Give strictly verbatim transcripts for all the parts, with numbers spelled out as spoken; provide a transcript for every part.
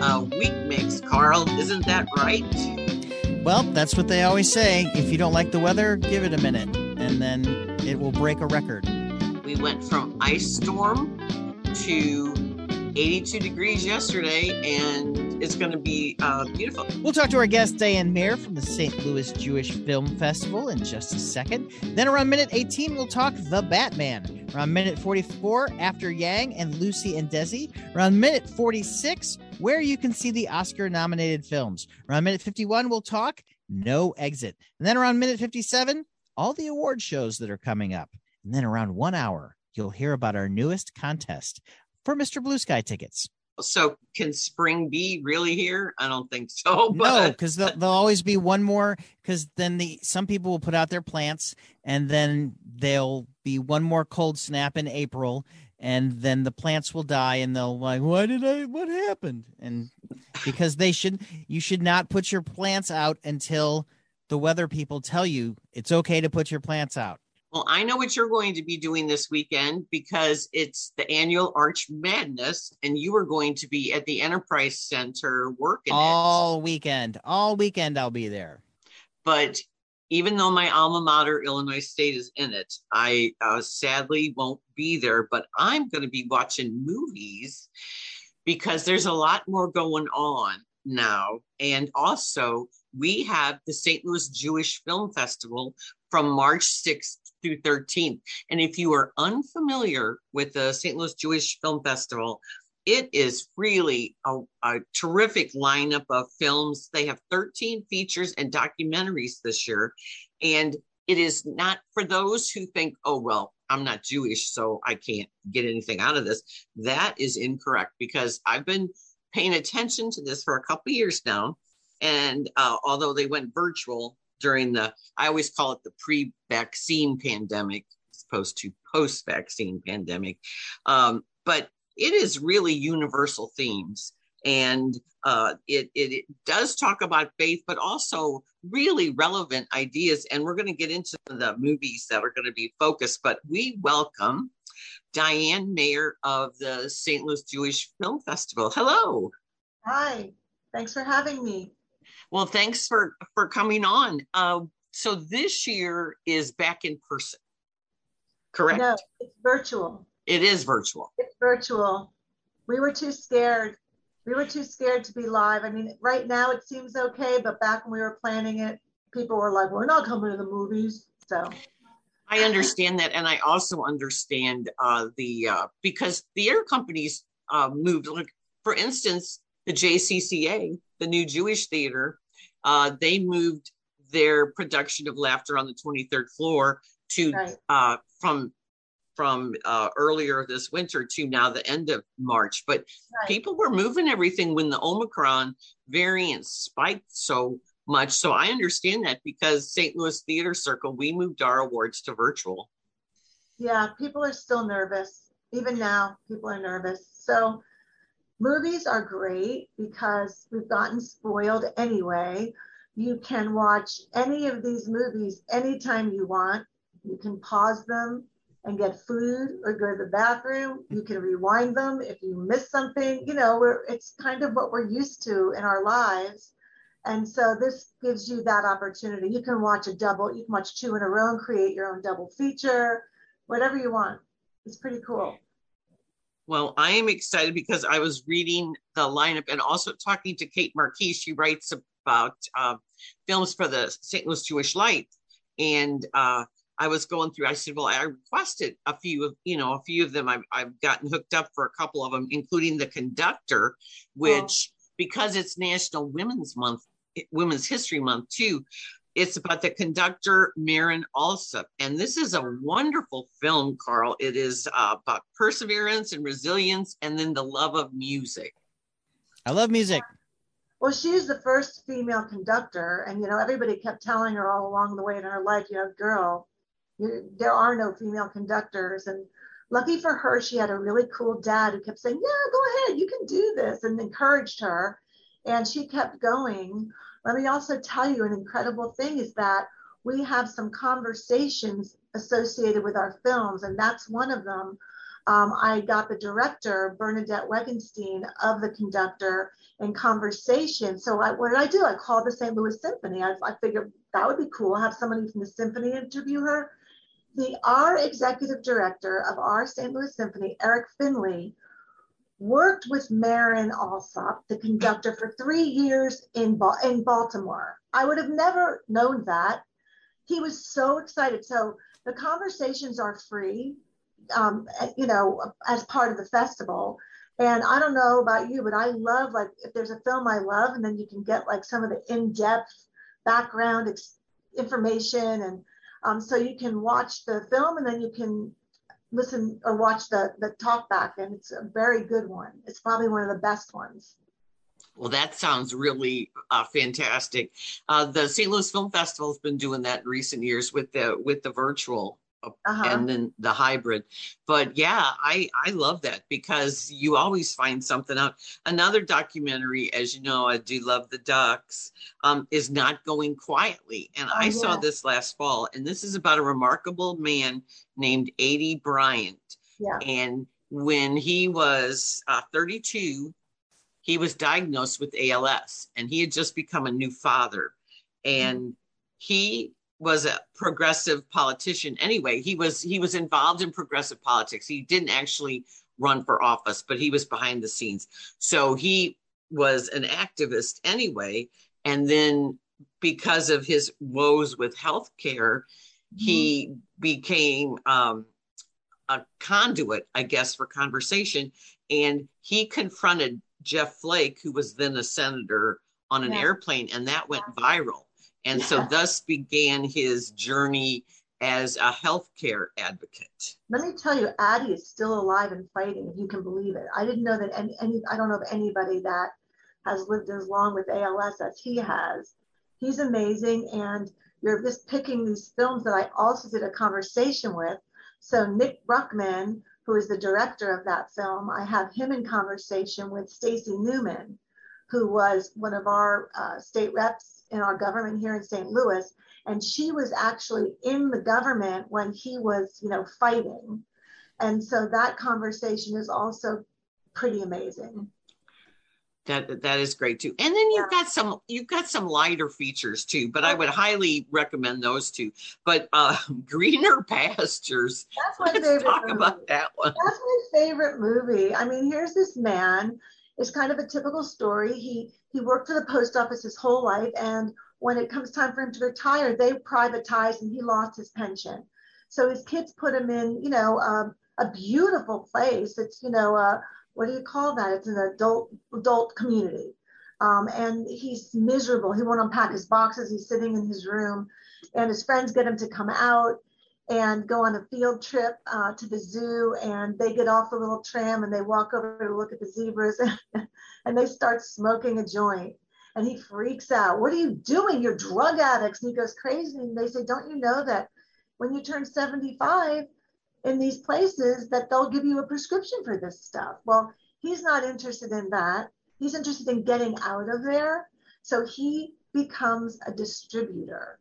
a weak mix, Carl. Isn't that right? Well, that's what they always say. If you don't like the weather, give it a minute, and then it will break a record. We went from ice storm to eighty-two degrees yesterday, and it's going to be uh, beautiful. We'll talk to our guest, Diane Mayer, from the Saint Louis Jewish Film Festival in just a second. Then around minute eighteen, we'll talk The Batman. Around minute forty-four, After Yang and Lucy and Desi. Around minute forty-six, where you can see the Oscar-nominated films. Around minute fifty-one, we'll talk No Exit. And then around minute fifty-seven, all the award shows that are coming up. And then around one hour, you'll hear about our newest contest for Mister Blue Sky tickets. So can spring be really here? I don't think so. But... No, because there'll, there'll always be one more, because then the some people will put out their plants, and then there'll be one more cold snap in April, and then the plants will die, and they'll like, why did I, what happened? And because they should, you should not put your plants out until the weather people tell you it's okay to put your plants out. Well, I know what you're going to be doing this weekend, because it's the annual Arch Madness, and you are going to be at the Enterprise Center working all it. weekend. All weekend I'll be there. But even though my alma mater, Illinois State, is in it, I uh, sadly won't be there, but I'm going to be watching movies because there's a lot more going on now. And also we have the Saint Louis Jewish Film Festival from March sixth through thirteenth. And if you are unfamiliar with the Saint Louis Jewish Film Festival, it is really a, a terrific lineup of films. They have thirteen features and documentaries this year. And it is not for those who think, oh, well, I'm not Jewish, so I can't get anything out of this. That is incorrect, because I've been paying attention to this for a couple of years now. And uh, although they went virtual during the, I always call it the pre-vaccine pandemic, as opposed to post-vaccine pandemic. Um, but it is really universal themes. And uh, it, it, it does talk about faith, but also really relevant ideas. And we're going to get into the movies that are going to be focused. But we welcome Diane Mayer of the Saint Louis Jewish Film Festival. Hello. Hi. Thanks for having me. Well, thanks for, for coming on. Uh, so this year is back in person, correct? No, it's virtual. It is virtual. It's virtual. We were too scared. We were too scared to be live. I mean, right now it seems okay, but back when we were planning it, people were like, we're not coming to the movies. So I understand that. And I also understand uh, the, uh, because the air companies uh, moved, like for instance, the J C C A, the New Jewish Theater, uh, they moved their production of Laughter on the twenty third floor to right. uh, from from uh, earlier this winter to now the end of March. But right. people were moving everything when the Omicron variant spiked so much. So I understand that, because Saint Louis Theater Circle, we moved our awards to virtual. Yeah, people are still nervous. Even now, people are nervous. So movies are great because we've gotten spoiled anyway. You can watch any of these movies anytime you want. You can pause them and get food or go to the bathroom. You can rewind them if you miss something. You know, we're, it's kind of what we're used to in our lives. And so this gives you that opportunity. You can watch a double, you can watch two in a row and create your own double feature, whatever you want. It's pretty cool. Well, I am excited because I was reading the lineup and also talking to Kate Marquis. She writes about uh, films for the Saint Louis Jewish Life. And uh, I was going through, I said, well, I requested a few of, you know, a few of them. I've, I've gotten hooked up for a couple of them, including The Conductor, which oh. because it's National Women's Month, Women's History Month too, it's about the conductor, Marin Alsop. And this is a wonderful film, Carl. It is uh, about perseverance and resilience, and then the love of music. I love music. Well, she's the first female conductor. And, you know, everybody kept telling her all along the way in her life, you know, girl, you, there are no female conductors. And lucky for her, she had a really cool dad who kept saying, yeah, go ahead, you can do this, and encouraged her. And she kept going. Let me also tell you, an incredible thing is that we have some conversations associated with our films, and that's one of them. um, I got the director, Bernadette Wegenstein, of The Conductor in conversation. So I, what did I do? I called the Saint Louis Symphony. I, I figured that would be cool, have somebody from the symphony interview her. The our executive director of our Saint Louis Symphony, Eric Finley, worked with Marin Alsop, the conductor, for three years in, ba- in Baltimore. I would have never known that. He was so excited. So the conversations are free, um, you know, as part of the festival. And I don't know about you, but I love, like, if there's a film I love, and then you can get, like, some of the in-depth background ex- information. And um, so you can watch the film, and then you can listen or watch the, the talk back, and it's a very good one. It's probably one of the best ones. Well, that sounds really uh, fantastic. Uh, the Saint Louis Film Festival has been doing that in recent years with the with the virtual uh-huh. and then the hybrid. But yeah, I, I love that, because you always find something out. Another documentary, as you know, I do love the docs, um, is Not Going Quietly. And oh, I yeah. saw this last fall, and this is about a remarkable man named A D Bryant. Yeah. And when he was uh, thirty-two, he was diagnosed with A L S, and he had just become a new father. And he was a progressive politician anyway. He was he was involved in progressive politics. He didn't actually run for office, but he was behind the scenes. So he was an activist anyway. And then because of his woes with healthcare, mm-hmm. he became um, a conduit, I guess, for conversation. And he confronted Jeff Flake, who was then a senator, on an yeah. airplane, and that went viral. And yeah. so thus began his journey as a healthcare advocate. Let me tell you, Addie is still alive and fighting, if you can believe it. I didn't know that any, any I don't know of anybody that has lived as long with A L S as he has. He's amazing. And you're just picking these films that I also did a conversation with. So Nick Bruckman, who is the director of that film, I have him in conversation with Stacy Newman, who was one of our uh, state reps in our government here in Saint Louis. And she was actually in the government when he was, you know, fighting. And so that conversation is also pretty amazing. That that is great too. And then you've yeah. got some you've got some lighter features too, but I would highly recommend those two. But uh, Greener Pastures. That's my Let's favorite. Talk movie. About that one. That's my favorite movie. I mean, here's this man. It's kind of a typical story. He he worked for the post office his whole life, and when it comes time for him to retire, they privatized, and he lost his pension. So his kids put him in, you know, um, a beautiful place. It's, you know, uh, what do you call that? It's an adult adult community. Um, and he's miserable. He won't unpack his boxes. He's sitting in his room, and his friends get him to come out and go on a field trip uh, to the zoo. And they get off the little tram, and they walk over to look at the zebras, and, and they start smoking a joint. And he freaks out. What are you doing? You're drug addicts. And he goes crazy. And they say, don't you know that when you turn seventy-five, in these places that they'll give you a prescription for this stuff? Well, he's not interested in that. He's interested in getting out of there. So he becomes a distributor.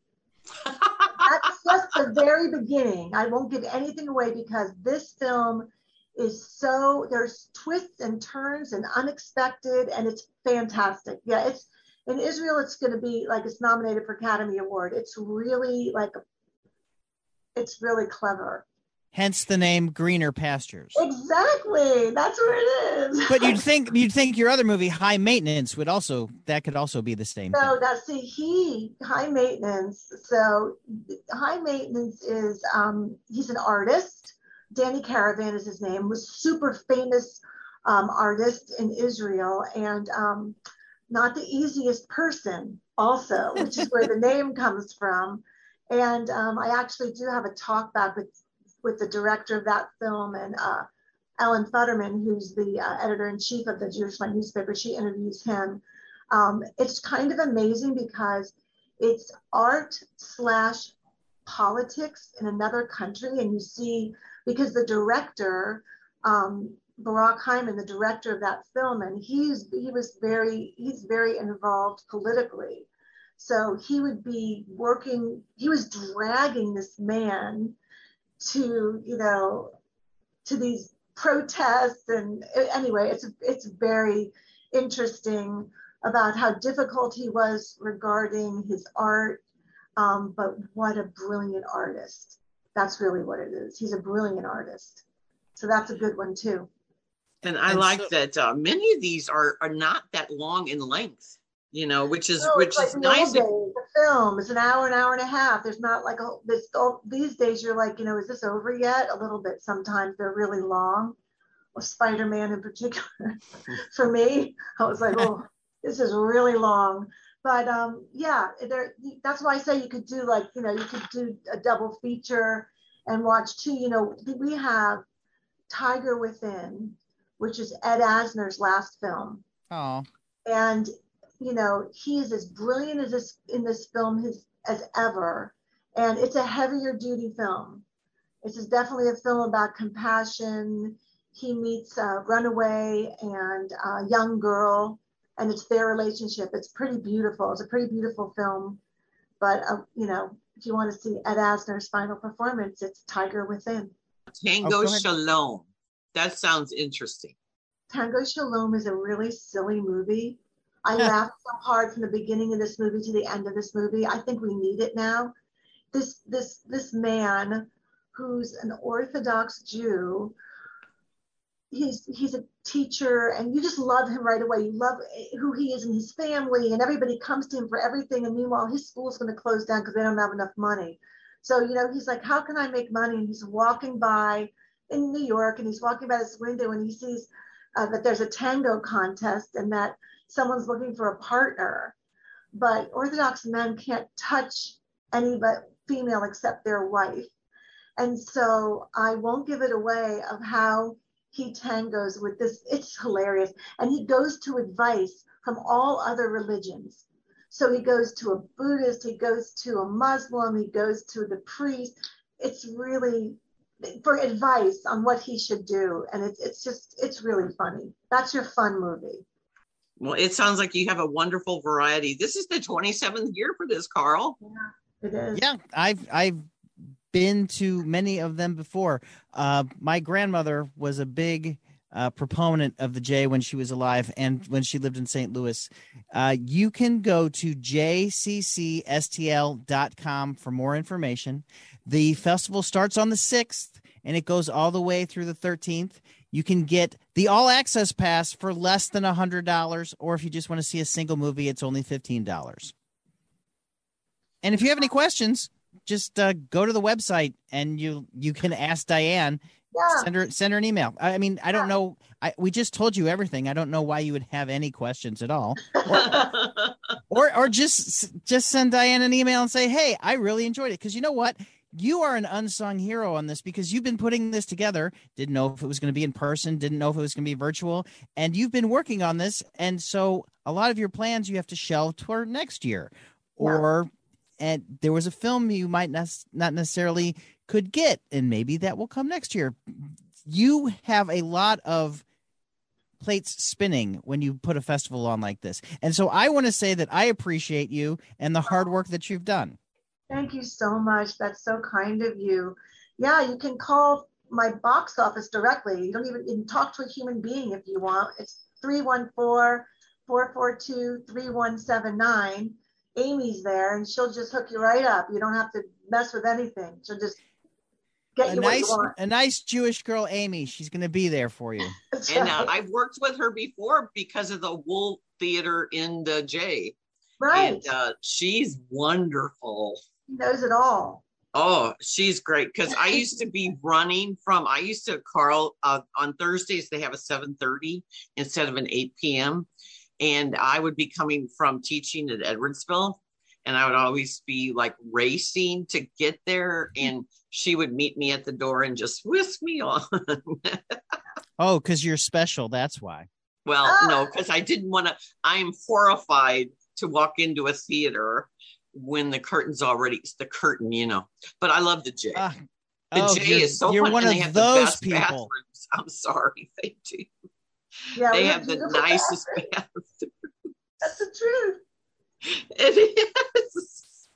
That's just the very beginning. I won't give anything away, because this film is so, there's twists and turns and unexpected, and it's fantastic. Yeah, it's in Israel, it's gonna be like, it's nominated for Academy Award. It's really like, it's really clever. Hence the name Greener Pastures. Exactly. That's where it is. But you'd think you'd think your other movie, High Maintenance, would also that could also be the same. So that's see he High Maintenance. So High Maintenance is um, he's an artist. Danny Caravan is his name, was super famous um, artist in Israel, and um, not the easiest person also, which is where the name comes from. And um, I actually do have a talk back with with the director of that film, and uh, Ellen Futterman, who's the uh, editor-in-chief of the Jewish Light newspaper. She interviews him. Um, it's kind of amazing, because it's art slash politics in another country. And you see, because the director, um, Barak Hyman, the director of that film, and he's, he was very, he's very involved politically. So he would be working, he was dragging this man to, you know, to these protests. And anyway, it's it's very interesting about how difficult he was regarding his art, um, but what a brilliant artist. That's really what it is. He's a brilliant artist. So that's a good one too. And I and like so, that uh, many of these are, are not that long in length, you know, which is, no, which like is nice. The film is an hour, an hour and a half. There's not like, a, this, all, these days you're like, you know, is this over yet? A little bit. Sometimes they're really long. Well, Spider-Man in particular, for me, I was like, oh, this is really long. But um, yeah, there, that's why I say you could do like, you know, you could do a double feature and watch two, you know, we have Tiger Within, which is Ed Asner's last film. Oh. And, you know, he is as brilliant as this, in this film his, as ever. And it's a heavier duty film. This is definitely a film about compassion. He meets a runaway and a young girl, and it's their relationship. It's pretty beautiful. It's a pretty beautiful film. But, uh, you know, if you want to see Ed Asner's final performance, it's Tiger Within. Tango oh, Shalom. That sounds interesting. Tango Shalom is a really silly movie. I laughed so hard from the beginning of this movie to the end of this movie. I think we need it now. This, this, this man who's an Orthodox Jew, He's he's a teacher, and you just love him right away. You love who he is and his family, and everybody comes to him for everything. And meanwhile, his school's going to close down because they don't have enough money. So, you know, he's like, how can I make money? And he's walking by in New York, and he's walking by this window, and he sees uh, that there's a tango contest and that someone's looking for a partner. But Orthodox men can't touch any but female except their wife. And so I won't give it away of how he tangos with this. It's hilarious. And he goes to advice from all other religions. So he goes to a Buddhist, he goes to a Muslim, he goes to the priest. It's really for advice on what he should do. And it's it's just, it's really funny. That's your fun movie. Well, it sounds like you have a wonderful variety. This is the twenty-seventh year for this, Carl. Yeah, it is. Yeah, I've, I've, been to many of them before. Uh, my grandmother was a big uh, proponent of the J when she was alive and when she lived in Saint Louis. Uh, you can go to j c c s t l dot com for more information. The festival starts on the sixth and it goes all the way through the thirteenth. You can get the all access pass for less than one hundred dollars, or if you just want to see a single movie, it's only fifteen dollars. And if you have any questions, just uh, go to the website and you you can ask Diane. Yeah. Send her send her an email. I mean, I don't yeah. know. I, we just told you everything. I don't know why you would have any questions at all. Or or, or just just send Diane an email and say, hey, I really enjoyed it. Because you know what? You are an unsung hero on this because you've been putting this together. Didn't know if it was going to be in person. Didn't know if it was going to be virtual. And you've been working on this. And so a lot of your plans you have to shelve toward next year. Or... Yeah. And there was a film you might ne- not necessarily could get, and maybe that will come next year. You have a lot of plates spinning when you put a festival on like this. And so I want to say that I appreciate you and the hard work that you've done. Thank you so much. That's so kind of you. Yeah, you can call my box office directly. You don't even you can talk to a human being if you want. It's three one four, four four two, three one seven nine. Amy's there, and she'll just hook you right up. You don't have to mess with anything. She'll just get a you nice, what you want. A nice Jewish girl, Amy. She's going to be there for you. And uh, I've worked with her before because of the Wool Theater in the J. Right. And uh, she's wonderful. She knows it all. Oh, she's great. Because I used to be running from, I used to, Carl, uh, on Thursdays, they have a seven thirty instead of an eight p.m., and I would be coming from teaching at Edwardsville, and I would always be like racing to get there. And she would meet me at the door and just whisk me on. Oh, because you're special. That's why. Well, ah. no, because I didn't want to. I'm horrified to walk into a theater when the curtain's already, it's the curtain, you know. But I love the J. Uh, the oh, J is so you're fun. One and they have those the best people. Bathrooms. I'm sorry. They do. Yeah, they have the nicest bathroom. That's the truth. It is.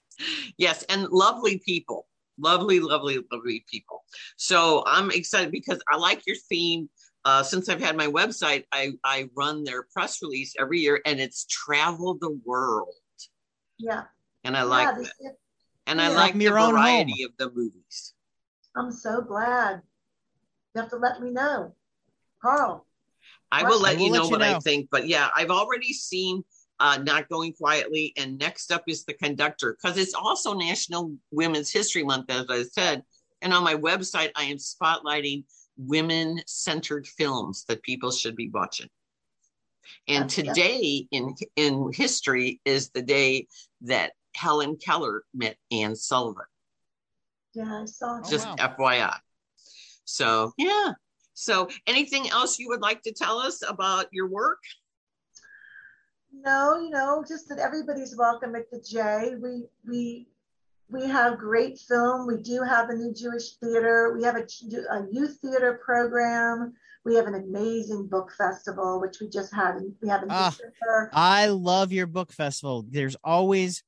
Yes, and lovely people. Lovely, lovely, lovely people. So I'm excited because I like your theme. Uh, since I've had my website, I, I run their press release every year, and it's travel the world. Yeah. And I like yeah, that. And yeah. I like your the variety home. of the movies. I'm so glad. You have to let me know. Carl. I will let I will you know let you what know. I think. But yeah, I've already seen uh, Not Going Quietly. And next up is The Conductor, because it's also National Women's History Month, as I said. And on my website, I am spotlighting women-centered films that people should be watching. And That's today in, in history is the day that Helen Keller met Anne Sullivan. Yeah, I saw that. Just oh, wow. F Y I. So, yeah. So anything else you would like to tell us about your work? No, you know, just that everybody's welcome at the J. We we we have great film. We do have a New Jewish Theater. We have a, a youth theater program. We have an amazing book festival, which we just had. We have in uh, December. I love your book festival. There's always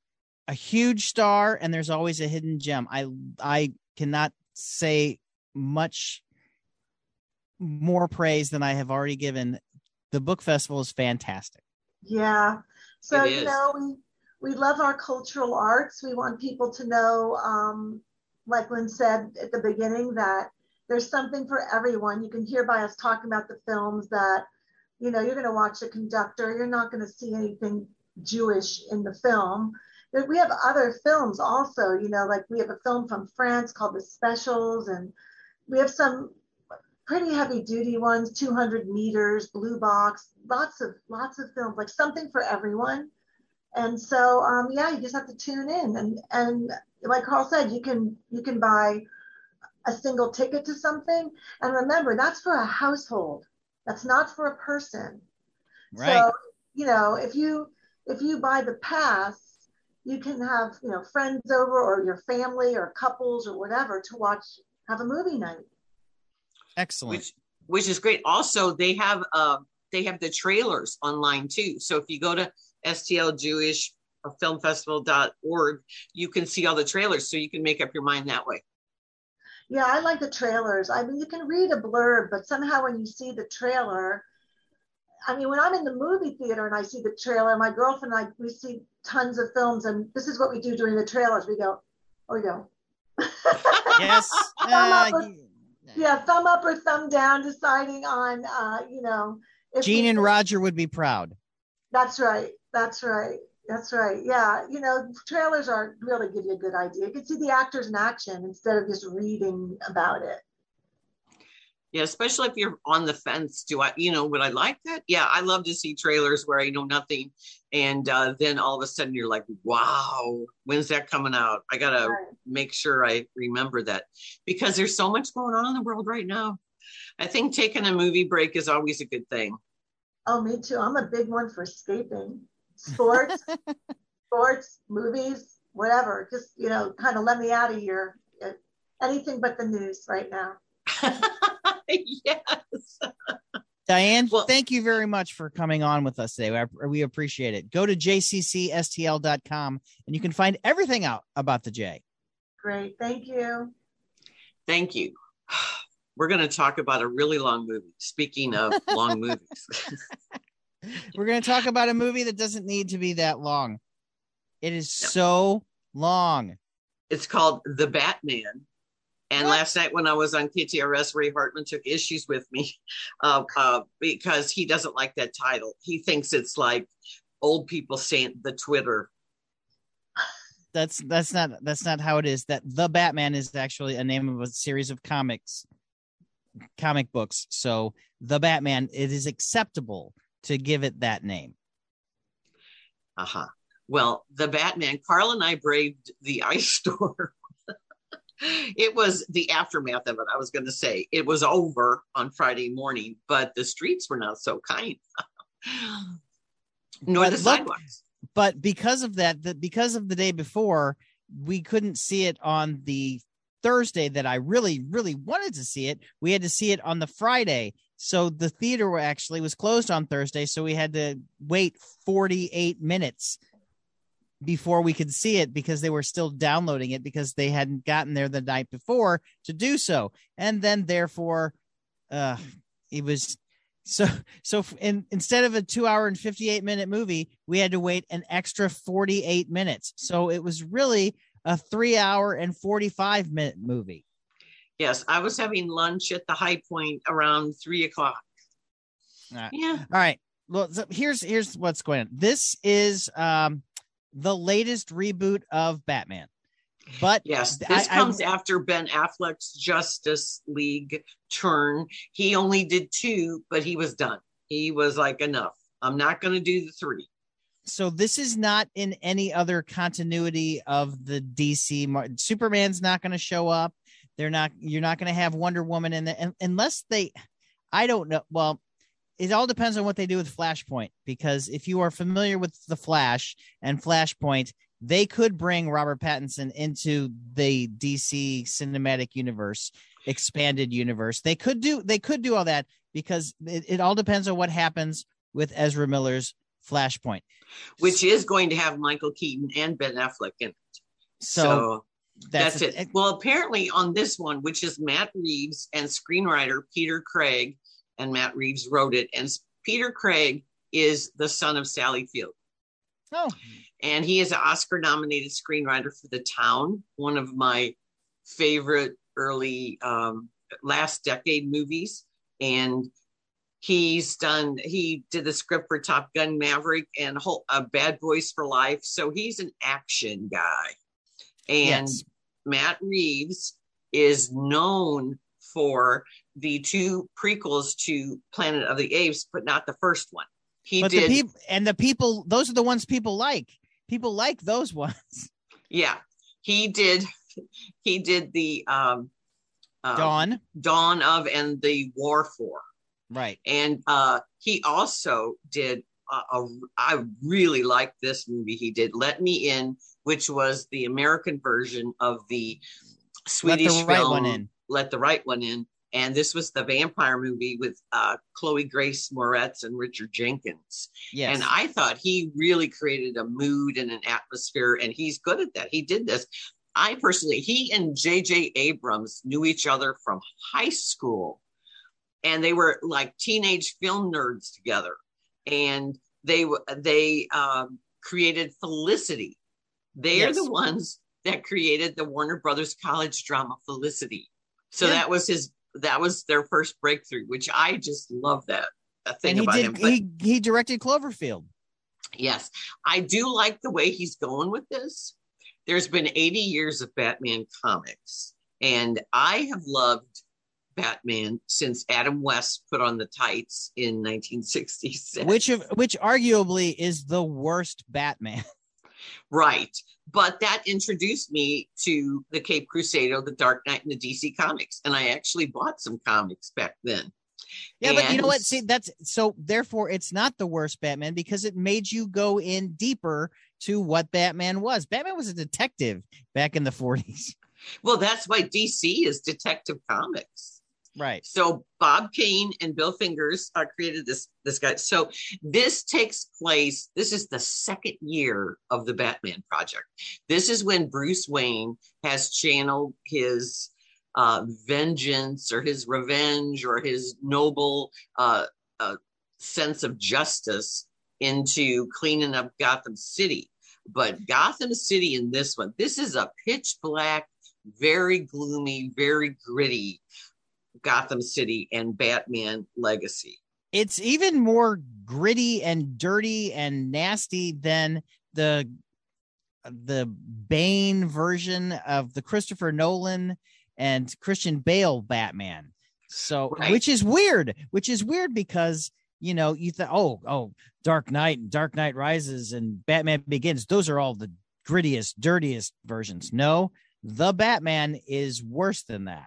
a huge star and there's always a hidden gem. I I cannot say much more praise than I have already given. The book festival is fantastic. Yeah. So, you know, we, we love our cultural arts. We want people to know, um, like Lynn said at the beginning, that there's something for everyone. You can hear by us talking about the films that, you know, you're going to watch The Conductor. You're not going to see anything Jewish in the film. We have other films also, you know, like we have a film from France called The Specials, and we have some pretty heavy duty ones, two hundred meters, Blue Box, lots of, lots of films, like something for everyone. And so, um, yeah, you just have to tune in. And, and like Carl said, you can, you can buy a single ticket to something. And remember, that's for a household. That's not for a person. Right. So, you know, if you, if you buy the pass, you can have, you know, friends over or your family or couples or whatever to watch, have a movie night. Excellent. Which, which is great. Also, they have uh, they have the trailers online too. So if you go to S T L Jewish Film Festival dot org, you can see all the trailers. So you can make up your mind that way. Yeah, I like the trailers. I mean, you can read a blurb, but somehow when you see the trailer, I mean, when I'm in the movie theater and I see the trailer, my girlfriend and I, we see tons of films, and this is what we do during the trailers. We go, oh, we go. Yes. Uh, Yeah, thumb up or thumb down, deciding on, uh, you know. If Gene we, and Roger would be proud. That's right. That's right. That's right. Yeah. You know, trailers are really give you a good idea. You can see the actors in action instead of just reading about it. Yeah, especially if you're on the fence. Do I, you know, would I like that? Yeah, I love to see trailers where I know nothing. And uh, then all of a sudden you're like, wow, when's that coming out? I got to right. make sure I remember that, because there's so much going on in the world right now. I think taking a movie break is always a good thing. Oh, me too. I'm a big one for escaping. Sports, sports, movies, whatever. Just, you know, kind of let me out of here. Anything but the news right now. Yes. Diane, well, thank you very much for coming on with us today. We, we appreciate it. Go to J C C S T L dot com and you can find everything out about the J. Great. Thank you. Thank you. We're going to talk about a really long movie. Speaking of long movies. We're going to talk about a movie that doesn't need to be that long. It is no. so long. It's called The Batman. And what? Last night when I was on K T R S, Ray Hartman took issues with me uh, uh, because he doesn't like that title. He thinks it's like old people saying the Twitter. That's that's not that's not how it is. That The Batman is actually a name of a series of comics, comic books. So The Batman, it is acceptable to give it that name. Uh-huh. Well, The Batman, Carl and I braved the ice storm. It was the aftermath of it. I was going to say it was over on Friday morning, but the streets were not so kind, nor but the sidewalks. Look, but because of that, the, because of the day before, we couldn't see it on the Thursday that I really, really wanted to see it. We had to see it on the Friday. So the theater actually was closed on Thursday. So we had to wait forty-eight minutes before we could see it because they were still downloading it because they hadn't gotten there the night before to do so. And then therefore uh, it was so, so in, instead of a two hour and fifty-eight minute movie, we had to wait an extra forty-eight minutes. So it was really a three hour and forty-five minute movie. Yes. I was having lunch at the High Point around three o'clock. Uh, yeah. All right. Well, so here's, here's what's going on. This is, um, the latest reboot of Batman, but yes, this I, comes I, after Ben Affleck's Justice League turn. He only did two, but he was done. He was like, enough, I'm not going to do the three. So this is not in any other continuity of the D C. Superman's not going to show up. They're not, you're not going to have Wonder Woman in the, unless they, I don't know. Well, it all depends on what they do with Flashpoint, because if you are familiar with the Flash and Flashpoint, they could bring Robert Pattinson into the D C cinematic universe, expanded universe. They could do, they could do all that, because it, it all depends on what happens with Ezra Miller's Flashpoint, which is going to have Michael Keaton and Ben Affleck in it. So, so that's, that's it. it. Well, apparently on this one, which is Matt Reeves and screenwriter Peter Craig, and Matt Reeves wrote it. And Peter Craig is the son of Sally Field. Oh. And he is an Oscar-nominated screenwriter for The Town, one of my favorite early um, last decade movies. And he's done, he did the script for Top Gun Maverick and whole, uh, Bad Boys for Life. So he's an action guy. And yes. Matt Reeves is known for the two prequels to Planet of the Apes, but not the first one. He but did, the peop- and the people; those are the ones people like. People like those ones. Yeah, he did. He did the um, uh, Dawn, Dawn of, and the War for. Right, and uh, he also did. A, a, I really like this movie. He did Let Me In, which was the American version of the Swedish Let the right film. One in. Let the Right One In. And this was the vampire movie with uh, Chloe Grace Moretz and Richard Jenkins. Yes. And I thought he really created a mood and an atmosphere, and he's good at that. He did this. I personally, he and J J Abrams knew each other from high school, and they were like teenage film nerds together. And they they um, created Felicity. They yes. are the ones that created the Warner Brothers college drama Felicity. So yeah. that was his. That was their first breakthrough, which I just love that thing and he about did, him. But he, he directed Cloverfield. Yes. I do like the way he's going with this. There's been eighty years of Batman comics, and I have loved Batman since Adam West put on the tights in nineteen sixty-six. Which, of, which arguably is the worst Batman. Right. But that introduced me to the Caped Crusader, the Dark Knight, and the D C comics. And I actually bought some comics back then. Yeah, and but you know what? See, that's so therefore it's not the worst Batman, because it made you go in deeper to what Batman was. Batman was a detective back in the forties. Well, that's why D C is Detective Comics. Right. So Bob Kane and Bill Fingers uh, created this, this guy. So this takes place. This is the second year of the Batman project. This is when Bruce Wayne has channeled his uh, vengeance or his revenge or his noble uh, uh, sense of justice into cleaning up Gotham City. But Gotham City in this one, this is a pitch black, very gloomy, very gritty Gotham City and Batman Legacy. It's even more gritty and dirty and nasty than the the Bane version of the Christopher Nolan and Christian Bale Batman. So right. which is weird, which is weird because you know, you thought, oh, oh, Dark Knight and Dark Knight Rises and Batman Begins, those are all the grittiest, dirtiest versions. No, the Batman is worse than that.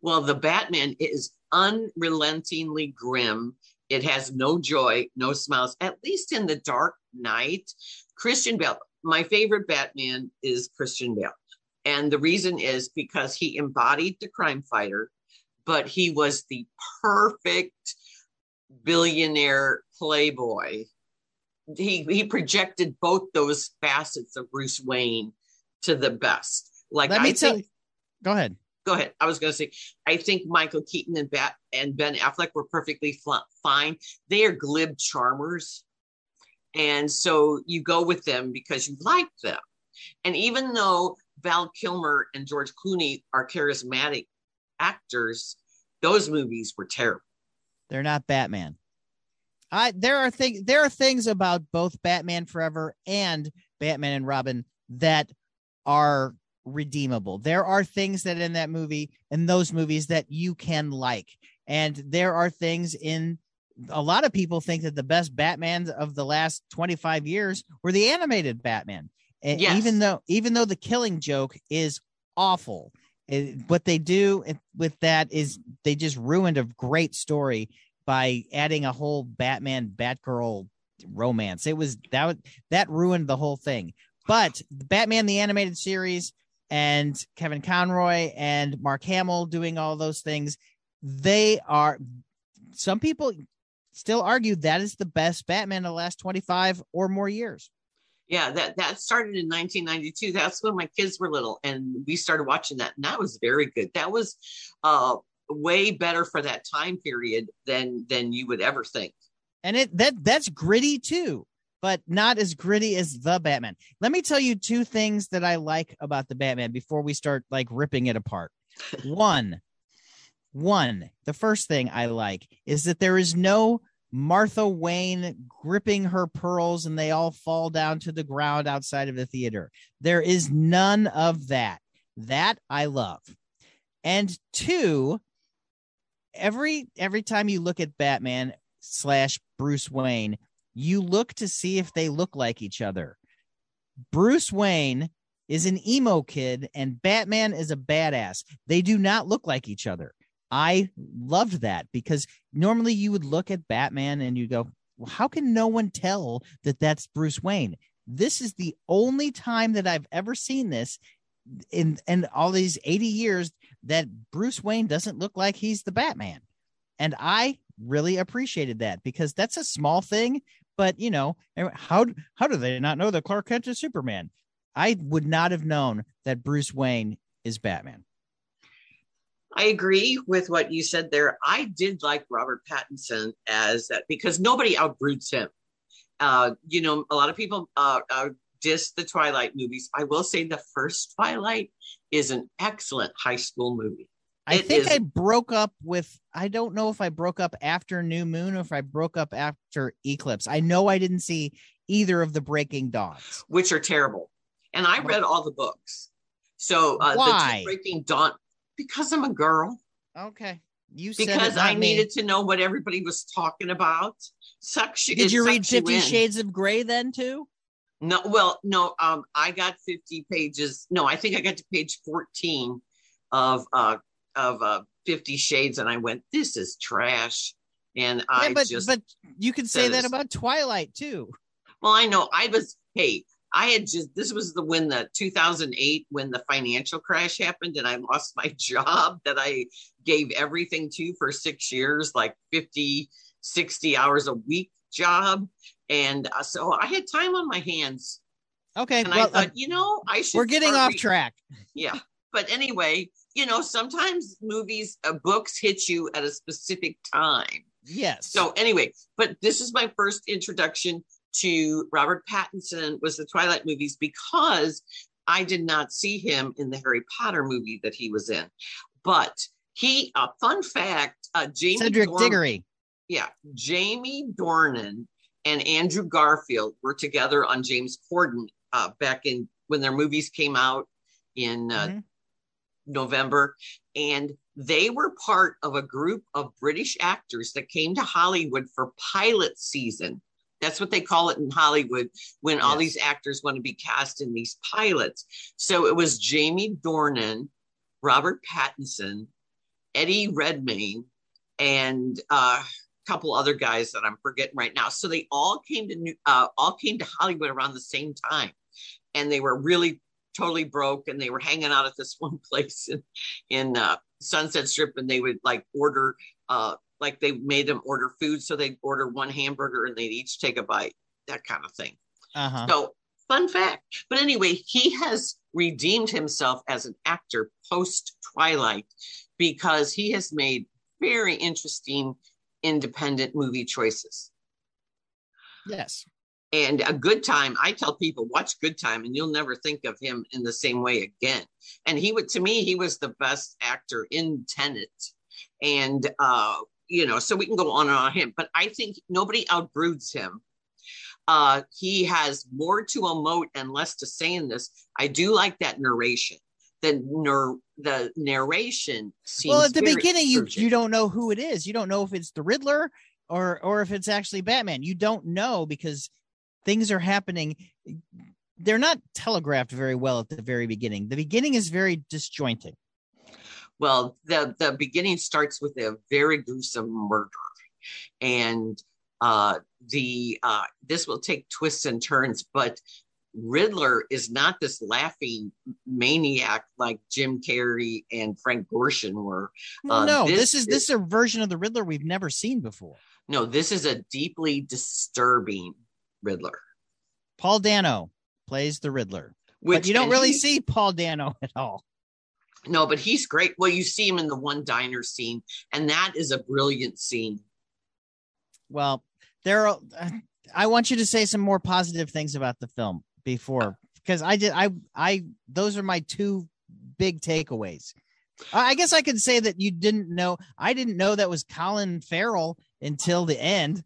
Well, the Batman is unrelentingly grim. It has no joy, no smiles, at least in the Dark Knight. Christian Bale, my favorite Batman is Christian Bale. And the reason is because he embodied the crime fighter, but he was the perfect billionaire playboy he he projected both those facets of Bruce Wayne to the best. Like Let I me think, tell- go ahead, go ahead. I was going to say, I think Michael Keaton and Bat and Ben Affleck were perfectly fl- fine. They are glib charmers, and so you go with them because you like them. And even though Val Kilmer and George Clooney are charismatic actors, those movies were terrible. They're not Batman. I there are things there are things about both Batman Forever and Batman and Robin that are redeemable. There are things that in that movie and those movies that you can like, and there are things in a lot of people think that the best Batmans of the last twenty-five years were the animated Batman. And yes. even though even though the Killing Joke is awful, it, what they do with that is they just ruined a great story by adding a whole Batman Batgirl romance. It was that that ruined the whole thing. But Batman the Animated Series and Kevin Conroy and Mark Hamill doing all those things, they are, some people still argue that is the best Batman in the last twenty-five or more years. Yeah, that, that started in nineteen ninety-two. That's when my kids were little, and we started watching that, and that was very good. That was uh, way better for that time period than than you would ever think. And it that that's gritty too, but not as gritty as the Batman. Let me tell you two things that I like about the Batman before we start like ripping it apart. One, one, the first thing I like is that there is no Martha Wayne gripping her pearls and they all fall down to the ground outside of the theater. There is none of that. That I love. And two, every every time you look at Batman slash Bruce Wayne, you look to see if they look like each other. Bruce Wayne is an emo kid and Batman is a badass. They do not look like each other. I loved that because normally you would look at Batman and you go, well, how can no one tell that that's Bruce Wayne? This is the only time that I've ever seen this in, in all these eighty years that Bruce Wayne doesn't look like he's the Batman. And I really appreciated that because that's a small thing, but you know, how, how do they not know that Clark Kent is Superman? I would not have known that Bruce Wayne is Batman. I agree with what you said there. I did like Robert Pattinson as that because nobody outbroods him. Uh, you know, a lot of people uh, uh, diss the Twilight movies. I will say the first Twilight is an excellent high school movie. I it think is- I broke up with, I don't know if I broke up after New Moon or if I broke up after Eclipse. I know I didn't see either of the Breaking Dawns. Which are terrible. And I read all the books. So uh, the two Breaking Dawn. Because I'm a girl. Okay. You said because I me. needed to know what everybody was talking about. Sucks. Did you read Fifty you Shades of Grey then too? No. Well, no. Um, I got fifty pages. No, I think I got to page fourteen of uh of uh Fifty Shades, and I went, "This is trash." And yeah, I but, just. But you could say that about Twilight too. Well, I know. I was. Hey. I had just, this was the, when the two thousand eight, when the financial crash happened and I lost my job that I gave everything to for six years, like fifty, sixty hours a week job. And uh, so I had time on my hands. Okay. And well, I thought, uh, you know, I should. We're getting off re- track. Yeah. But anyway, you know, sometimes movies, uh, books hit you at a specific time. Yes. So anyway, but this is my first introduction to Robert Pattinson was the Twilight movies because I did not see him in the Harry Potter movie that he was in. But he, a uh, fun fact, uh, Jamie Cedric Dorn- Diggory. Yeah, Jamie Dornan and Andrew Garfield were together on James Corden uh, back in when their movies came out in uh, mm-hmm. November. And they were part of a group of British actors that came to Hollywood for pilot season. That's what they call it in Hollywood when yes. all these actors want to be cast in these pilots. So it was Jamie Dornan, Robert Pattinson, Eddie Redmayne, and uh, a couple other guys that I'm forgetting right now. So they all came to New, uh, all came to Hollywood around the same time, and they were really totally broke, and they were hanging out at this one place in, in uh, Sunset Strip, and they would like order. Uh, Like they made them order food. So they'd order one hamburger and they'd each take a bite. that kind of thing. Uh-huh. So fun fact. But anyway, he has redeemed himself as an actor post Twilight because he has made very interesting independent movie choices. Yes. And A Good Time, I tell people, watch Good Time and you'll never think of him in the same way again. And he would, to me, he was the best actor in Tenet. And, uh, you know, so we can go on and on on him. But I think nobody outbroods him. Uh, he has more to emote and less to say in this. I do like that narration. The, ner- the narration seems well, at the beginning, you, you don't know who it is. You don't know if it's the Riddler or or if it's actually Batman. You don't know because things are happening. They're not telegraphed very well at the very beginning. The beginning is very disjointed. Well, the, the beginning starts with a very gruesome murder. And uh, the uh, this will take twists and turns, but Riddler is not this laughing maniac like Jim Carrey and Frank Gorshin were. Uh, no, this, this is this is a version of the Riddler we've never seen before. No, this is a deeply disturbing Riddler. Paul Dano plays the Riddler. Which, but you don't really he, see Paul Dano at all. No, but he's great. Well, you see him in the one diner scene, and that is a brilliant scene. Well, there are, I want you to say some more positive things about the film before, because I did. I, I, those are my two big takeaways. I guess I could say that you didn't know. I didn't know that was Colin Farrell until the end.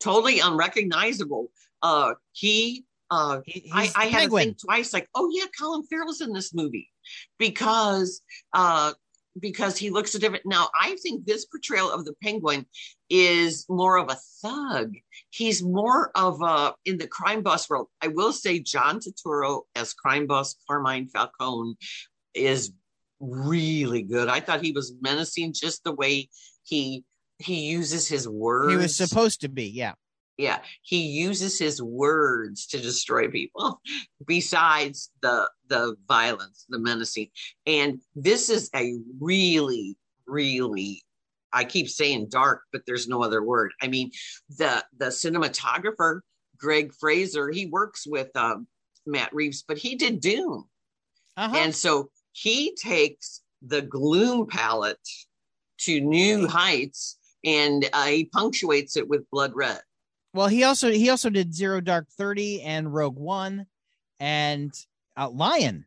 Totally unrecognizable. Uh, he, uh, he, I, I had to think twice, like, oh yeah, Colin Farrell's in this movie. Because uh, because he looks so different. Now, I think this portrayal of the Penguin is more of a thug. He's more of a, in the crime boss world, I will say John Turturro as crime boss Carmine Falcone is really good. I thought he was menacing just the way he he uses his words. He was supposed to be, yeah. Yeah, he uses his words to destroy people besides the the violence, the menacing. And this is a really, really, I keep saying dark, but there's no other word. I mean, the the cinematographer, Greg Fraser, he works with um, Matt Reeves, but he did Dune. Uh-huh. And so he takes the gloom palette to new heights and uh, he punctuates it with blood red. Well, he also he also did Zero Dark Thirty and Rogue One and uh, Lion.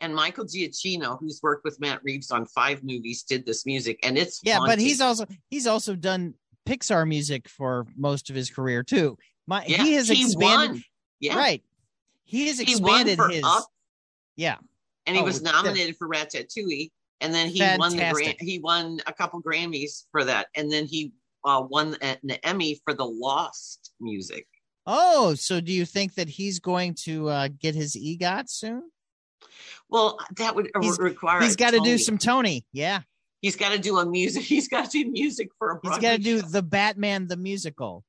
And Michael Giacchino, who's worked with Matt Reeves on five movies, did this music. And it's yeah, haunting. But he's also he's also done Pixar music for most of his career, too. My, yeah, he has he expanded. Won. Yeah, right. He has expanded he won for his. Up, yeah. And he oh, was nominated the, for Ratatouille. And then he fantastic. won the Gra- he won a couple Grammys for that. And then he Uh, won an Emmy for the Lost music. Oh, so do you think that he's going to uh, get his EGOT soon? Well, that would he's, require. He's got to do some Tony. Yeah, he's got to do a music. He's got to do music for a. Broadway he's got to do show. The Batman the musical.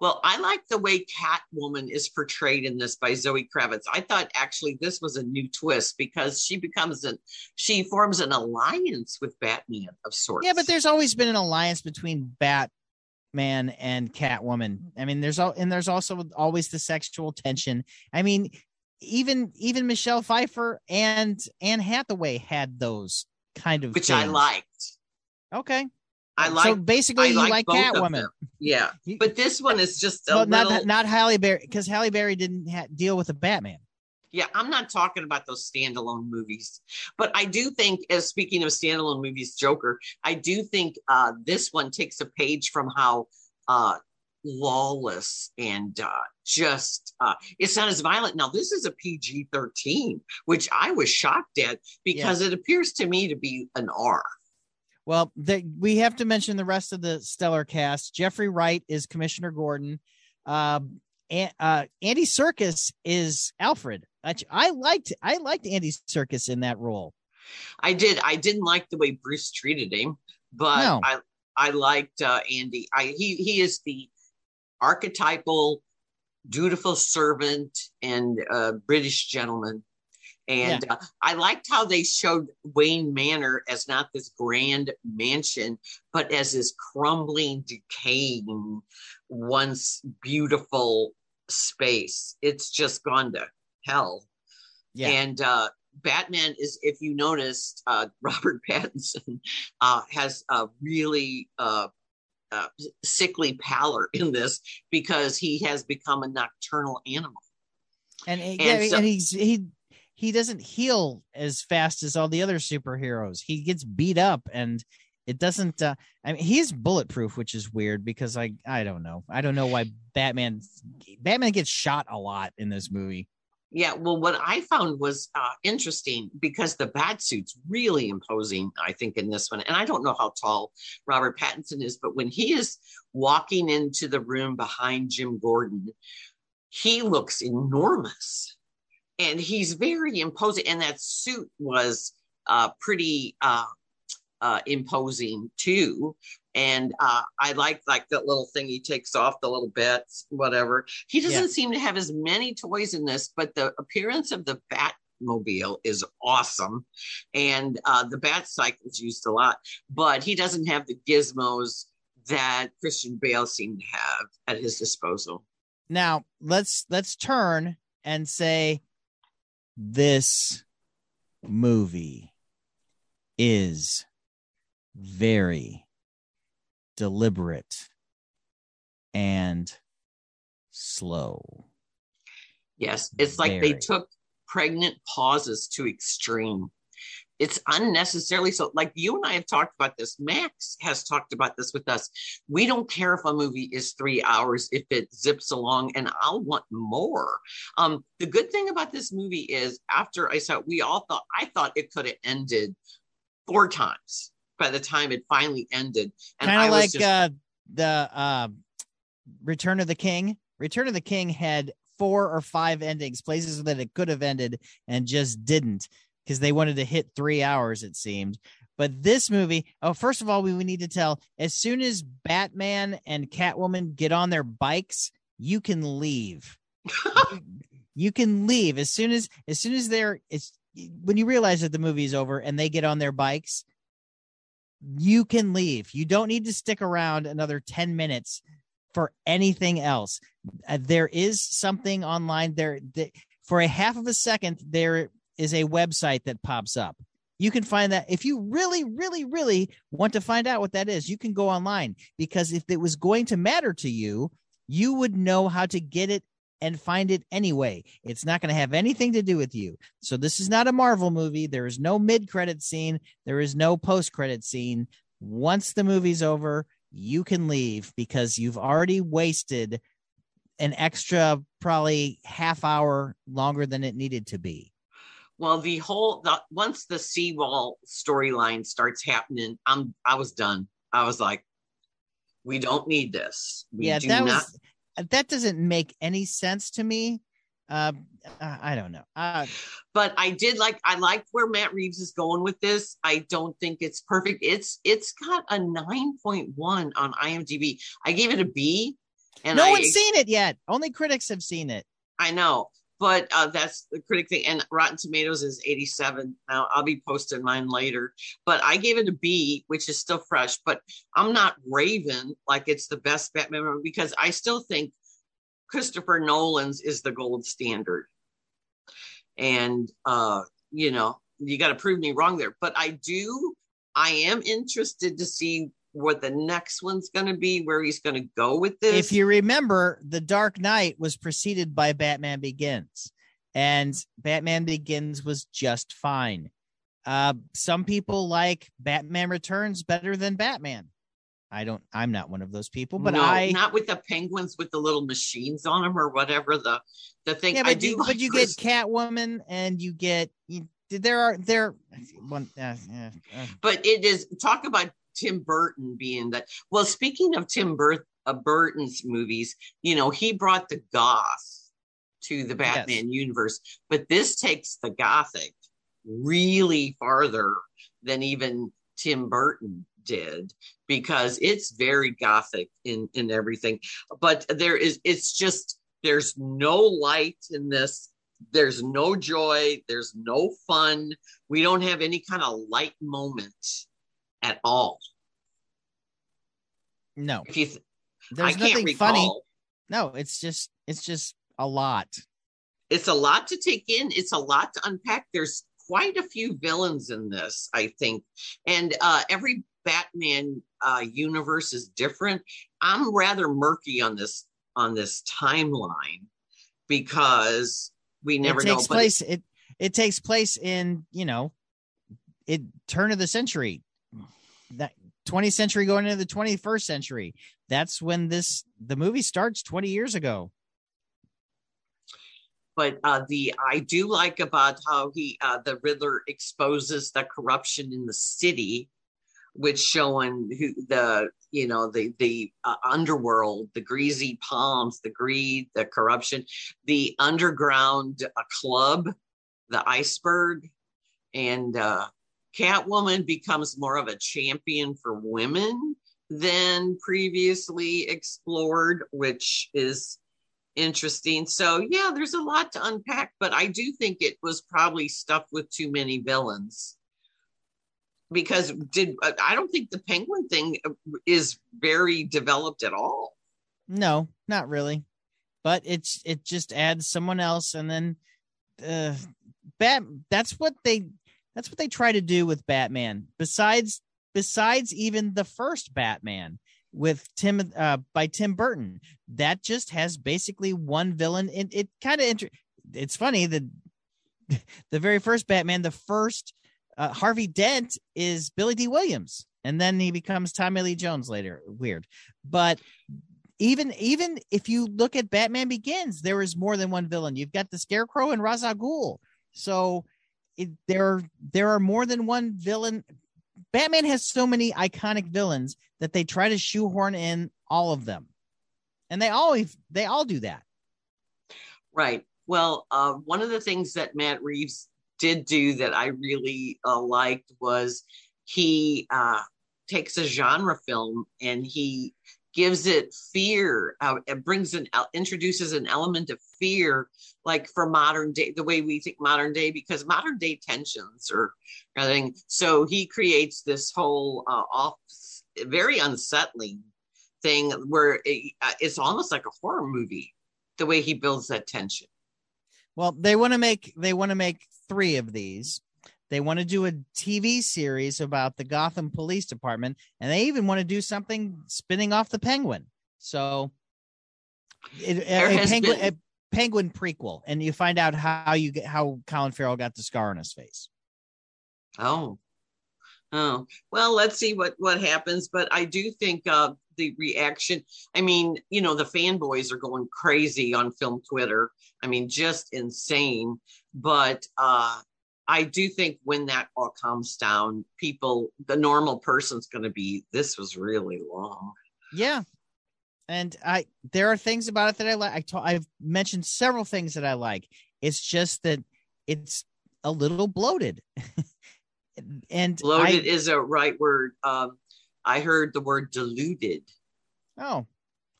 Well, I like the way Catwoman is portrayed in this by Zoe Kravitz. I thought actually this was a new twist because she becomes an she forms an alliance with Batman of sorts. Yeah, but there's always been an alliance between Batman and Catwoman. I mean, there's all and there's also always the sexual tension. I mean, even even Michelle Pfeiffer and Anne Hathaway had those kind of which things. I liked. Okay. I like so basically I you like, like Catwoman, yeah. But this one is just a well, not little... not Halle Berry because Halle Berry didn't ha- deal with a Batman. Yeah, I'm not talking about those standalone movies, but I do think, as speaking of standalone movies, Joker, I do think uh, this one takes a page from how uh, lawless and uh, just uh, it's not as violent. Now this is a P G thirteen, which I was shocked at because yeah. It appears to me to be an R. Well, the, we have to mention the rest of the stellar cast. Jeffrey Wright is Commissioner Gordon. Um, and, uh, Andy Serkis is Alfred. I, I liked I liked Andy Serkis in that role. I did. I didn't like the way Bruce treated him, but no. I I liked uh, Andy. I he he is the archetypal dutiful servant and uh, British gentleman. And yeah. uh, I liked how they showed Wayne Manor as not this grand mansion, but as this crumbling, decaying, once beautiful space. It's just gone to hell. Yeah. And uh, Batman is, if you noticed, uh, Robert Pattinson uh, has a really uh, uh, sickly pallor in this because he has become a nocturnal animal. And, and, yeah, so, and he's, he he doesn't heal as fast as all the other superheroes. He gets beat up, and it doesn't. Uh, I mean, he's bulletproof, which is weird because I I don't know. I don't know why Batman Batman gets shot a lot in this movie. Yeah, well, what I found was uh, interesting because the bat suit's really imposing, I think, in this one. And I don't know how tall Robert Pattinson is, but when he is walking into the room behind Jim Gordon, he looks enormous. And he's very imposing. And that suit was uh, pretty uh, uh, imposing, too. And uh, I like like that little thing he takes off, the little bits, whatever. He doesn't yeah. seem to have as many toys in this, but the appearance of the Batmobile is awesome. And uh, the Bat Cycle is used a lot, but he doesn't have the gizmos that Christian Bale seemed to have at his disposal. Now, let's let's turn and say this movie is very deliberate and slow. Yes, it's like very. They took pregnant pauses to extreme. It's unnecessarily so. Like you and I have talked about this. Max has talked about this with us. We don't care if a movie is three hours if it zips along, and I'll want more. Um, the good thing about this movie is, after I saw it, we all thought I thought it could have ended four times by the time it finally ended. And kind of like just... uh, the uh, Return of the King. Return of the King had four or five endings, places that it could have ended and just didn't because they wanted to hit three hours, it seemed. But this movie, oh, first of all, we, we need to tell, as soon as Batman and Catwoman get on their bikes, you can leave. you, you can leave. As soon as, as soon as they're, it's, when you realize that the movie is over and they get on their bikes, you can leave. You don't need to stick around another ten minutes for anything else. Uh, there is something online there that, for a half of a second, there is a website that pops up. You can find that. If you really, really, really want to find out what that is, you can go online, because if it was going to matter to you, you would know how to get it and find it anyway. It's not going to have anything to do with you. So this is not a Marvel movie. There is no mid-credit scene. There is no post-credit scene. Once the movie's over, you can leave, because you've already wasted an extra probably half hour longer than it needed to be. Well, the whole, the, once the seawall storyline starts happening, I'm, I was done. I was like, we don't need this. We yeah, do that not- was... That doesn't make any sense to me. Uh, I don't know. Uh, but I did like, I liked where Matt Reeves is going with this. I don't think it's perfect. It's, it's got a nine point one on IMDb. I gave it a B. And no I, one's seen it yet. Only critics have seen it. I know, but uh, that's the critic thing. And Rotten Tomatoes is eighty-seven. Now I'll be posting mine later, but I gave it a B, which is still fresh, but I'm not raving like it's the best Batman movie, because I still think Christopher Nolan's is the gold standard. And, uh, you know, you got to prove me wrong there, but I do, I am interested to see what the next one's going to be, where he's going to go with this. If you remember, The Dark Knight was preceded by Batman Begins, and Batman Begins was just fine. Uh, some people like Batman Returns better than Batman. I don't, I'm not one of those people, but no, I not with the penguins with the little machines on them or whatever the, the thing yeah, I do. You, like but you Chris- get Catwoman, and you get, you, there are there one, uh, uh, uh. but it is talk about Tim Burton being that. Well, speaking of Tim Bur- uh, Burton's movies, you know, he brought the goth to the Batman yes. universe, but this takes the gothic really farther than even Tim Burton did, because it's very gothic in, in everything. But there is, it's just, there's no light in this. there's no joy. There's no fun. We don't have any kind of light moments at all. No, if you th- there's I nothing can't recall. Funny. No, it's just it's just a lot. It's a lot to take in. It's a lot to unpack. There's quite a few villains in this, I think. And uh, every Batman uh, universe is different. I'm rather murky on this on this timeline because we never it takes know. Place, but- it, it takes place in, you know, it turn of the century, that twentieth century going into the twenty-first century. That's when this the movie starts twenty years ago. But uh, the I do like about how he uh, the Riddler exposes the corruption in the city, which showing who the you know the the uh, underworld, the greasy palms, the greed, the corruption, the underground uh, club, the iceberg, and uh, Catwoman becomes more of a champion for women than previously explored, which is interesting. So yeah, there's a lot to unpack, but I do think it was probably stuffed with too many villains. Because did I don't think the Penguin thing is very developed at all. No, not really. But it's it just adds someone else, and then uh, Bat. That's what they that's what they try to do with Batman. Besides besides even the first Batman. With Tim uh, by Tim Burton, that just has basically one villain, and it kind of inter- it's funny that the very first Batman, the first uh, Harvey Dent is Billy D. Williams, and then he becomes Tommy Lee Jones later. Weird, but even even if you look at Batman Begins, there is more than one villain. You've got the Scarecrow and Ra's al Ghul, so it, there there are more than one villain. Batman has so many iconic villains that they try to shoehorn in all of them. And they always, they all do that. Right. Well, uh, one of the things that Matt Reeves did do that I really uh, liked was he uh, takes a genre film and he gives it fear. Uh, it brings an, uh, introduces an element of fear, like for modern day, the way we think modern day, because modern day tensions or anything. So he creates this whole uh, off, very unsettling thing where it, uh, it's almost like a horror movie, the way he builds that tension. Well, they want to make, they want to make three of these. They want to do a T V series about the Gotham Police Department, and they even want to do something spinning off the Penguin. So it, a, penguin, been... a Penguin prequel, and you find out how you get, how Colin Farrell got the scar on his face. Oh, oh, well, let's see what, what happens. But I do think uh, the reaction, I mean, you know, the fanboys are going crazy on film Twitter. I mean, just insane, but, uh, I do think when that all calms down, people, the normal person's going to be, this was really long. Yeah. And I, there are things about it that I like. I ta- I've mentioned several things that I like. It's just that it's a little bloated. And bloated I, is a right word. Um, I heard the word diluted. Oh,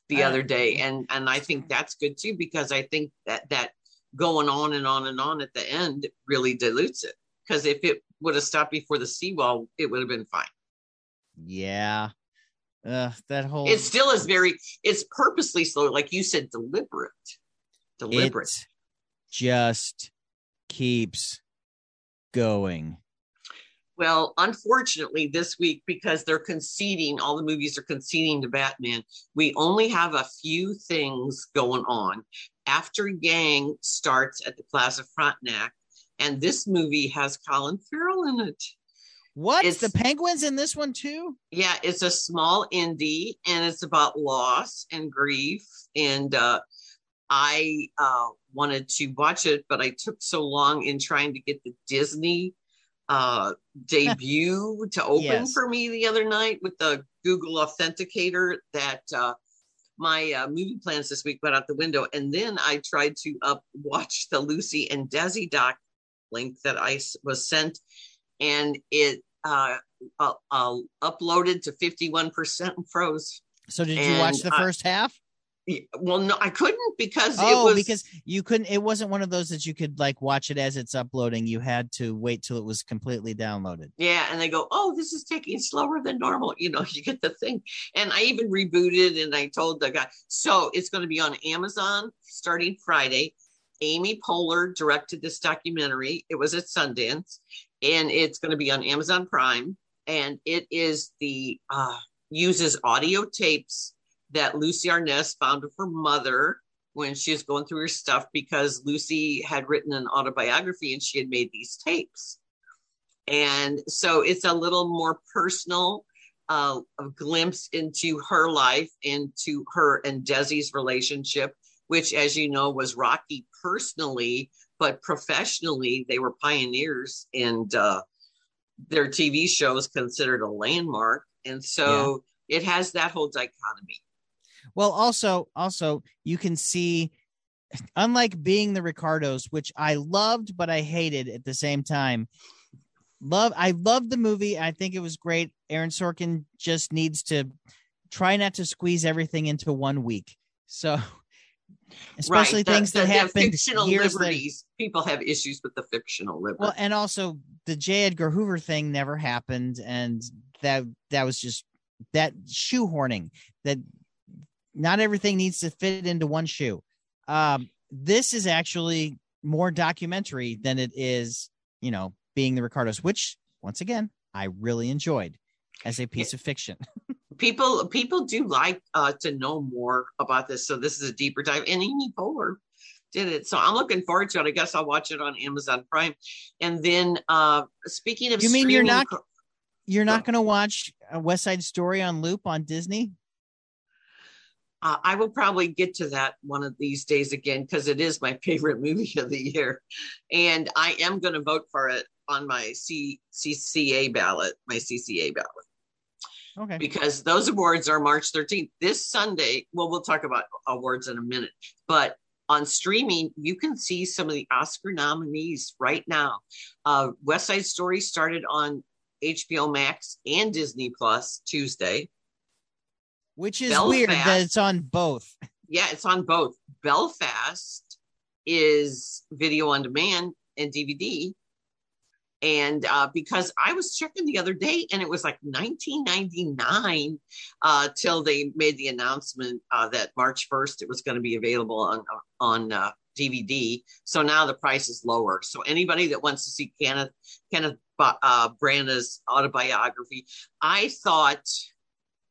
the uh, other day. And, and I think that's good too, because I think that, that, going on and on and on at the end really dilutes it, because if it would have stopped before the seawall, it would have been fine. Yeah. Uh, that whole it still is very it's purposely slow, like you said, deliberate. Deliberate. It just keeps going. Well, unfortunately, this week, because they're conceding, all the movies are conceding to Batman, we only have a few things going on. After Yang starts at the Plaza Frontenac, and this movie has Colin Farrell in it. What? It's, the Penguin's in this one too? Yeah, it's a small indie, and it's about loss and grief. And uh, I uh, wanted to watch it, but I took so long in trying to get the Disney uh, debut to open yes. for me the other night with the Google Authenticator that... Uh, my uh, movie plans this week went out the window. And then I tried to up watch the Lucy and Desi doc link that I was sent, and it uh, uh, uh uploaded to fifty-one percent and froze. So did and you watch the first I, half? Well, no, I couldn't because oh, it was because you couldn't. It wasn't one of those that you could like watch it as it's uploading. You had to wait till it was completely downloaded. Yeah, and they go, "Oh, this is taking slower than normal." You know, you get the thing. And I even rebooted, and I told the guy, "So it's going to be on Amazon starting Friday." Amy Poehler directed this documentary. It was at Sundance, and it's going to be on Amazon Prime. And it is the uh, uses audio tapes that Lucy Arnaz found of her mother when she was going through her stuff, because Lucy had written an autobiography and she had made these tapes. And so it's a little more personal uh, a glimpse into her life, into her and Desi's relationship, which, as you know, was rocky personally, but professionally they were pioneers, and uh, their T V show is considered a landmark. And so yeah. It has that whole dichotomy. Well, also, also you can see, unlike Being the Ricardos, which I loved, but I hated at the same time. Love, I loved the movie. I think it was great. Aaron Sorkin just needs to try not to squeeze everything into one week. So, especially right. the, things the, that happened fictional years liberties. Later. People have issues with the fictional liberties. Well, and also the J. Edgar Hoover thing never happened, and that that was just that shoehorning that. Not everything needs to fit into one shoe. Um, this is actually more documentary than it is, you know, Being the Ricardos, which, once again, I really enjoyed as a piece of fiction. People people do like uh, to know more about this. So this is a deeper dive. And Amy Poehler did it. So I'm looking forward to it. I guess I'll watch it on Amazon Prime. And then uh, speaking of, you mean you're not you're not going to watch West Side Story on loop on Disney? Uh, I will probably get to that one of these days again, because it is my favorite movie of the year. And I am going to vote for it on my C C A ballot, my C C A ballot. Okay. Because those awards are March thirteenth. This Sunday, well, we'll talk about awards in a minute. But on streaming, you can see some of the Oscar nominees right now. Uh, West Side Story started on H B O Max and Disney Plus Tuesday. Which is Belfast, weird that it's on both. Yeah, it's on both. Belfast is video on demand and D V D. And uh, because I was checking the other day, and it was like nineteen ninety-nine dollars uh, till they made the announcement uh, that March first it was going to be available on, on uh, D V D. So now the price is lower. So anybody that wants to see Kenneth, Kenneth uh, Branagh's autobiography, I thought...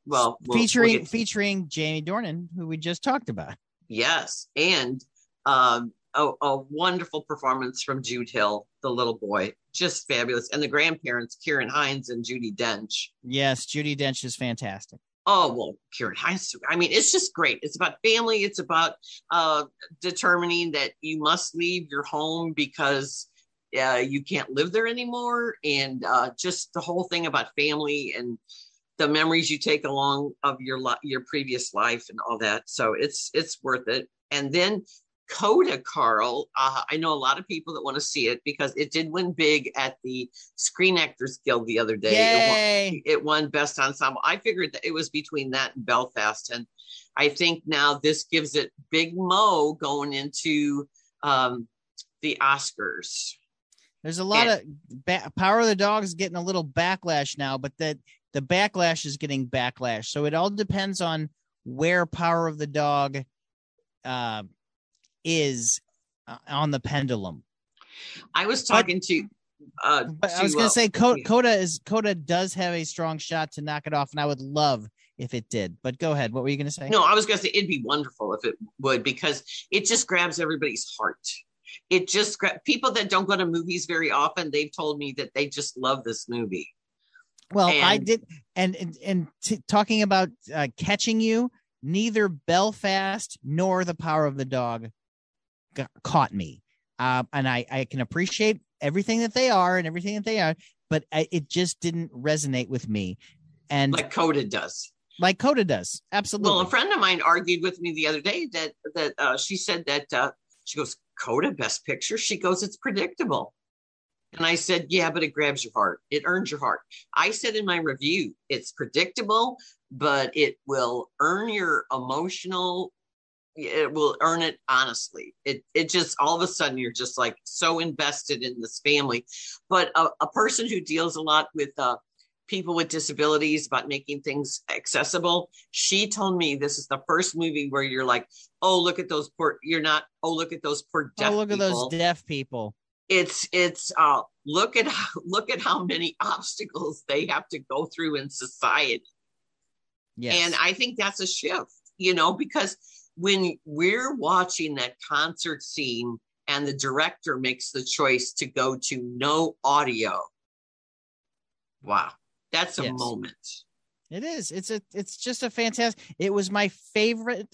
Well, we'll featuring we'll featuring Jamie Dornan, who we just talked about. Yes, and um, a, a wonderful performance from Jude Hill, the little boy, just fabulous, and the grandparents, Ciaran Hinds and Judi Dench. Yes, Judi Dench is fantastic. Oh well, Ciaran Hinds. I mean, it's just great. It's about family. It's about uh, determining that you must leave your home because uh, you can't live there anymore, and uh, just the whole thing about family and the memories you take along of your li- your previous life and all that. So it's it's worth it. And then Coda Carl, uh, I know a lot of people that want to see it because it did win big at the Screen Actors Guild the other day. It won, it won Best Ensemble. I figured that it was between that and Belfast. And I think now this gives it big mo going into um, the Oscars. There's a lot and, of ba- Power of the Dog's getting a little backlash now, but that the backlash is getting backlash. So it all depends on where Power of the Dog uh, is uh, on the pendulum. I was talking but, to, uh, but to... I was going to uh, say Coda, Coda, is, Coda does have a strong shot to knock it off, and I would love if it did. But go ahead. What were you going to say? No, I was going to say it'd be wonderful if it would, because it just grabs everybody's heart. It just gra- People that don't go to movies very often, they've told me that they just love this movie. Well, and, I did, and and, and t- talking about uh, catching you, neither Belfast nor The Power of the Dog got, caught me, uh, and I, I can appreciate everything that they are and everything that they are, but I, it just didn't resonate with me, and like Coda does, like Coda does, absolutely. Well, a friend of mine argued with me the other day that that uh, she said that uh, she goes Coda Best Picture, she goes it's predictable. And I said, yeah, but it grabs your heart. It earns your heart. I said in my review, it's predictable, but it will earn your emotional it will earn it honestly. It it just, all of a sudden, you're just like so invested in this family. But a, a person who deals a lot with uh, people with disabilities, about making things accessible, she told me this is the first movie where you're like, oh, look at those poor, you're not, oh, look at those poor deaf people. Oh, look people. at those deaf people. It's, it's, uh, look at, how, look at how many obstacles they have to go through in society. Yes. And I think that's a shift, you know, because when we're watching that concert scene and the director makes the choice to go to no audio. Wow. That's a yes. moment. It is. It's a, it's just a fantastic, it was my favorite.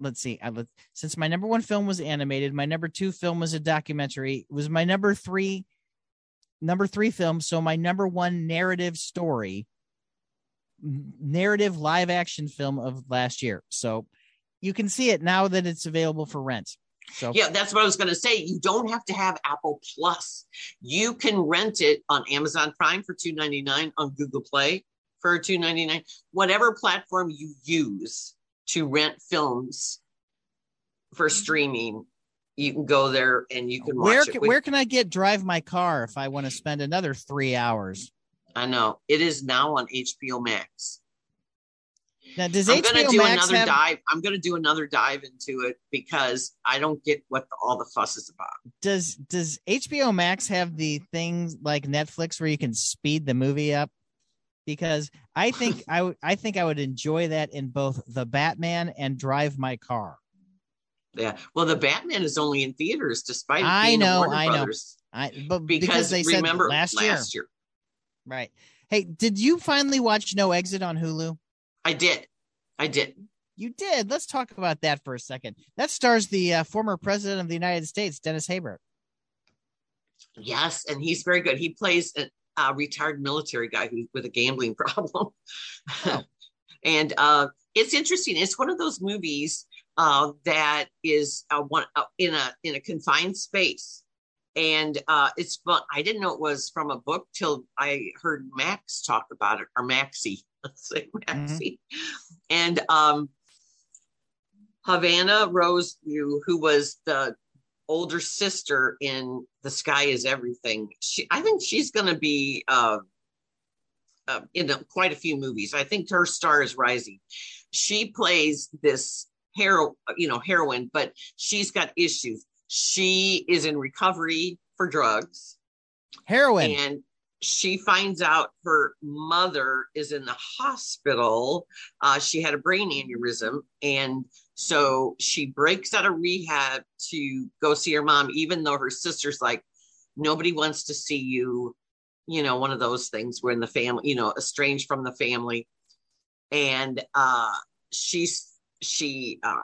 Let's see. I, since my number one film was animated, my number two film was a documentary. It was my number three, number three film. So my number one narrative story, narrative live action film of last year. So you can see it now that it's available for rent. So yeah, that's what I was going to say. You don't have to have Apple Plus. You can rent it on Amazon Prime for two ninety-nine, on Google Play for two ninety-nine, whatever platform you use to rent films for streaming. You can go there and you can watch where, it. With- where can I get Drive My Car if I want to spend another three hours? I know. It is now on H B O Max. Now, does I'm going to do Max another have... dive. I'm going to do another dive into it because I don't get what the, all the fuss is about. Does Does H B O Max have the things like Netflix where you can speed the movie up? Because I think I w- I think I would enjoy that in both The Batman and Drive My Car. Yeah, well, The Batman is only in theaters, despite I being know, Warner I Brothers, know, I but because, because they remember said last, last year. year, right? Hey, did you finally watch No Exit on Hulu? I did. I did. You did. Let's talk about that for a second. That stars the uh, former president of the United States, Dennis Haber. Yes, and he's very good. He plays a uh, retired military guy who, with a gambling problem. Oh. And uh, it's interesting. It's one of those movies uh, that is uh, one, uh, in a in a confined space. And uh, it's fun. I didn't know it was from a book till I heard Max talk about it, or Maxie. Let's say Maxie. Mm-hmm. And um, Havana Rose, who was the older sister in The Sky Is Everything. She, I think she's going to be uh, uh, in a, quite a few movies. I think her star is rising. She plays this hero, you know, heroine, but she's got issues. She is in recovery for drugs. Heroin. And she finds out her mother is in the hospital. Uh, she had a brain aneurysm. And so she breaks out of rehab to go see her mom, even though her sister's like, nobody wants to see you. You know, one of those things where in the family, you know, estranged from the family. And uh, she's, she uh,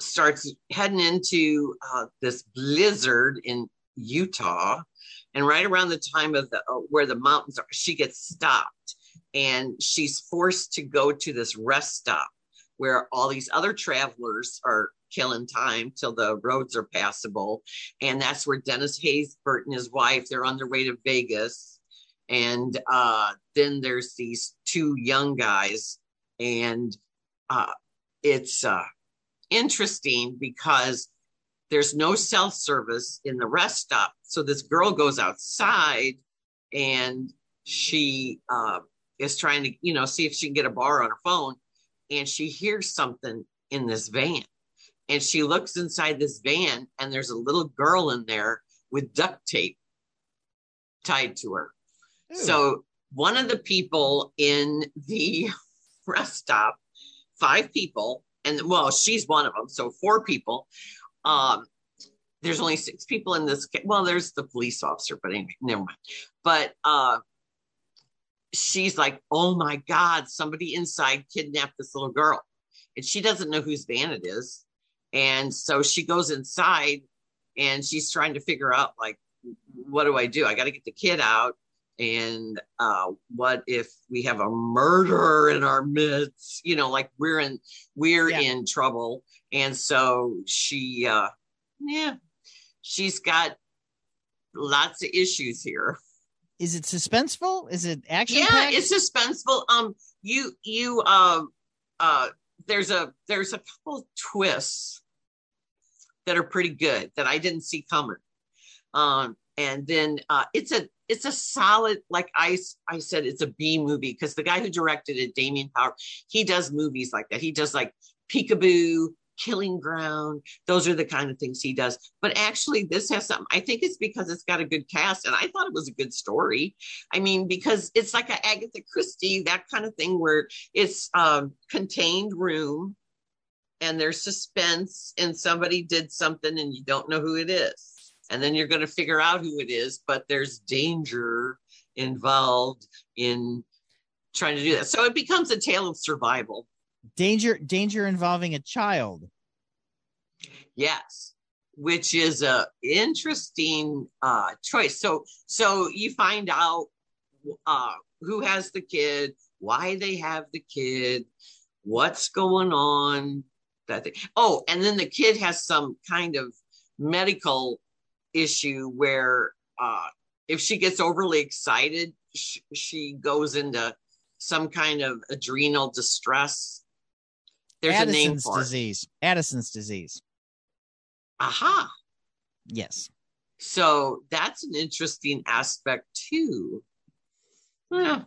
starts heading into uh, this blizzard in Utah. And right around the time of the uh, where the mountains are, she gets stopped and she's forced to go to this rest stop where all these other travelers are killing time till the roads are passable. And that's where Dennis Haysbert and his wife, they're on their way to Vegas. And uh, then there's these two young guys. And uh, it's uh, interesting because there's no cell service in the rest stop. So this girl goes outside and she uh, is trying to, you know, see if she can get a bar on her phone. And she hears something in this van. And she looks inside this van and there's a little girl in there with duct tape tied to her. Ooh. So one of the people in the rest stop, five people, and well, she's one of them. So four people. Um, there's only six people in this. Well, there's the police officer, but anyway, never mind. But uh, she's like, oh my God, somebody inside kidnapped this little girl. And she doesn't know whose van it is. And so she goes inside and she's trying to figure out, like, what do I do? I got to get the kid out. And uh, what if we have a murderer in our midst? You know, like we're in, we're yeah. in trouble. And so she, uh, yeah, she's got lots of issues here. Is it suspenseful? Is it action? Yeah, it's suspenseful. Um, you, you, um, uh, uh, there's a there's a couple twists that are pretty good that I didn't see coming. Um, and then uh, it's a it's a solid, like I, I said, it's a B movie, because the guy who directed it, Damien Power, he does movies like that. He does like Peekaboo, Killing Ground. Those are the kind of things he does. But actually this has something, I think it's because it's got a good cast, and I thought it was a good story. I mean, because it's like an Agatha Christie, that kind of thing, where it's um, contained room and there's suspense and somebody did something and you don't know who it is. And then you're going to figure out who it is, but there's danger involved in trying to do that. So it becomes a tale of survival. Danger, danger involving a child. Yes, which is a interesting uh, choice. So, so you find out uh, who has the kid, why they have the kid, what's going on. That thing. Oh, and then the kid has some kind of medical issue where uh, if she gets overly excited, sh- she goes into some kind of adrenal distress. There's Addison's a name for disease. It. Addison's disease. Aha. Yes. So that's an interesting aspect too. Yeah.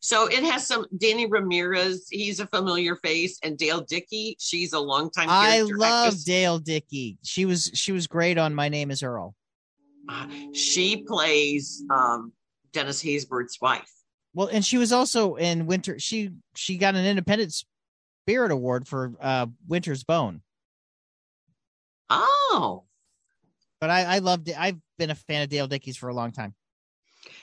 So it has some Danny Ramirez. He's a familiar face, and Dale Dickey. She's a longtime. I love actress. Dale Dickey. She was she was great on My Name Is Earl. Uh, she plays um, Dennis Haysbert's wife. Well, and she was also in Winter. She she got an Independent Spirit Award for uh, Winter's Bone. Oh, but I, I loved it. I've been a fan of Dale Dickey's for a long time.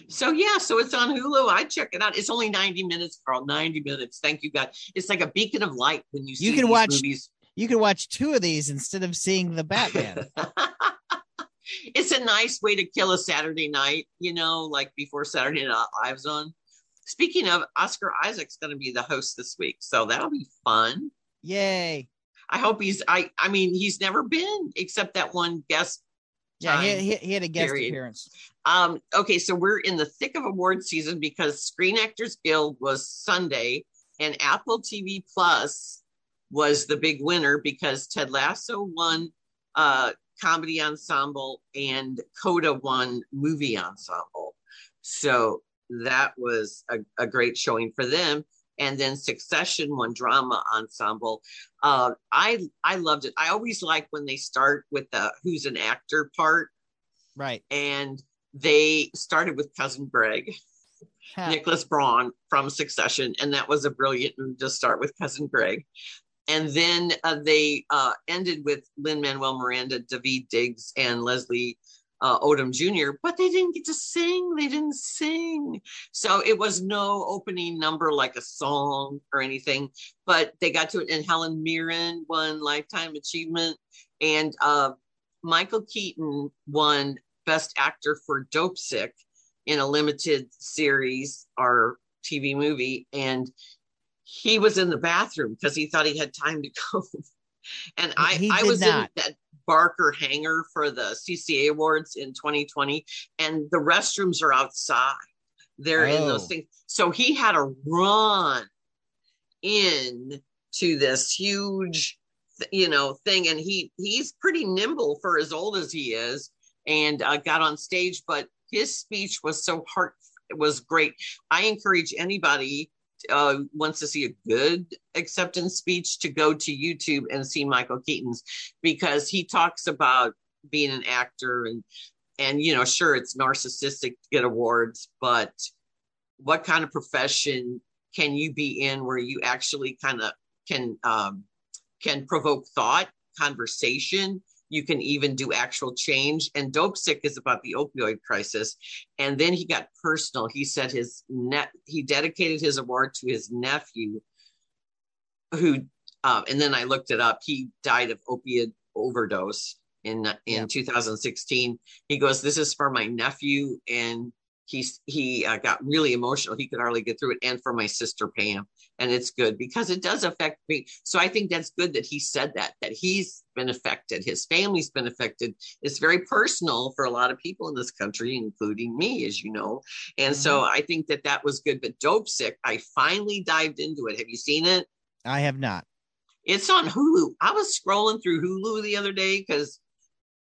So yeah, so it's on Hulu. I check it out. It's only ninety minutes, Carl. Ninety minutes. Thank you, God. It's like a beacon of light when you see you can these watch movies. You can watch two of these instead of seeing The Batman. It's a nice way to kill a Saturday night, you know, like before Saturday Night Live's on. Speaking of, Oscar Isaac's going to be the host this week, so that'll be fun. Yay! I hope he's. I. I mean, he's never been except that one guest. Yeah, um, he, he had a guest period. appearance. Um, okay, so we're in the thick of award season because Screen Actors Guild was Sunday, and Apple T V Plus was the big winner because Ted Lasso won uh, Comedy Ensemble and Coda won Movie Ensemble. So that was a, a great showing for them. And then Succession won Drama Ensemble. Uh, I I loved it. I always like when they start with the who's an actor part. Right. And they started with Cousin Greg, huh. Nicholas Braun from Succession. And that was a brilliant move to start with Cousin Greg. And then uh, they uh, ended with Lin-Manuel Miranda, Daveed Diggs, and Leslie Uh, Odom Junior, but they didn't get to sing. They didn't sing. So it was no opening number like a song or anything, but they got to it. And Helen Mirren won Lifetime Achievement. And uh, Michael Keaton won Best Actor for Dope Sick in a limited series or T V movie. And he was in the bathroom because he thought he had time to go. And I, I was not. in that Barker hangar for the C C A awards in twenty twenty, and the restrooms are outside. They're oh. in those things. So he had a run in to this huge, you know, thing. And he, he's pretty nimble for as old as he is, and uh, got on stage, but his speech was so heart, it was great. I encourage anybody Uh, wants to see a good acceptance speech to go to YouTube and see Michael Keaton's, because he talks about being an actor and, and, you know, sure, it's narcissistic to get awards, but what kind of profession can you be in where you actually kind of can, um, can provoke thought, conversation, you can even do actual change. And Dope Sick is about the opioid crisis. And then he got personal. He said his net, he dedicated his award to his nephew who, uh, and then I looked it up. He died of opiate overdose in, in yeah. two thousand sixteen. He goes, "This is for my nephew." And he, he uh, got really emotional. He could hardly get through it. "And for my sister, Pam." And it's good because it does affect me. So I think that's good that he said that, that he's been affected. His family's been affected. It's very personal for a lot of people in this country, including me, as you know. And mm-hmm. so I think that that was good. But Dope Sick, I finally dived into it. Have you seen it? I have not. It's on Hulu. I was scrolling through Hulu the other day because,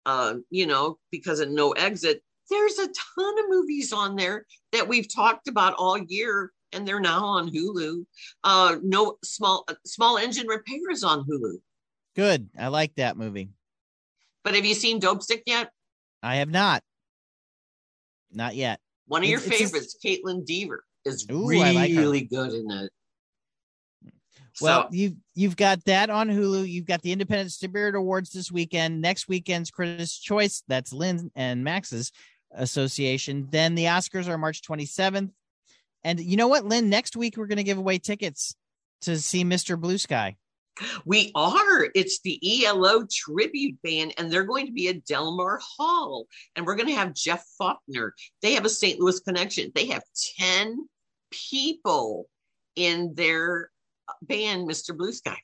uh, you know, because of No Exit, there's a ton of movies on there that we've talked about all year, and they're now on Hulu. Uh, no small small engine repairs on Hulu. Good. I like that movie. But have you seen Dope Sick yet? I have not. Not yet. One of it's, your favorites, just... Caitlin Dever, is Ooh, really, like really good in it. Well, so, you've, you've got that on Hulu. You've got the Independent Distributor Awards this weekend. Next weekend's Critics' Choice, that's Lynn and Max's association. Then the Oscars are March twenty-seventh. And you know what, Lynn? Next week, we're going to give away tickets to see Mister Blue Sky. We are. It's the E L O tribute band, and they're going to be at Del Mar Hall. And we're going to have Jeff Faulkner. They have a Saint Louis connection. They have ten people in their band, Mister Blue Sky.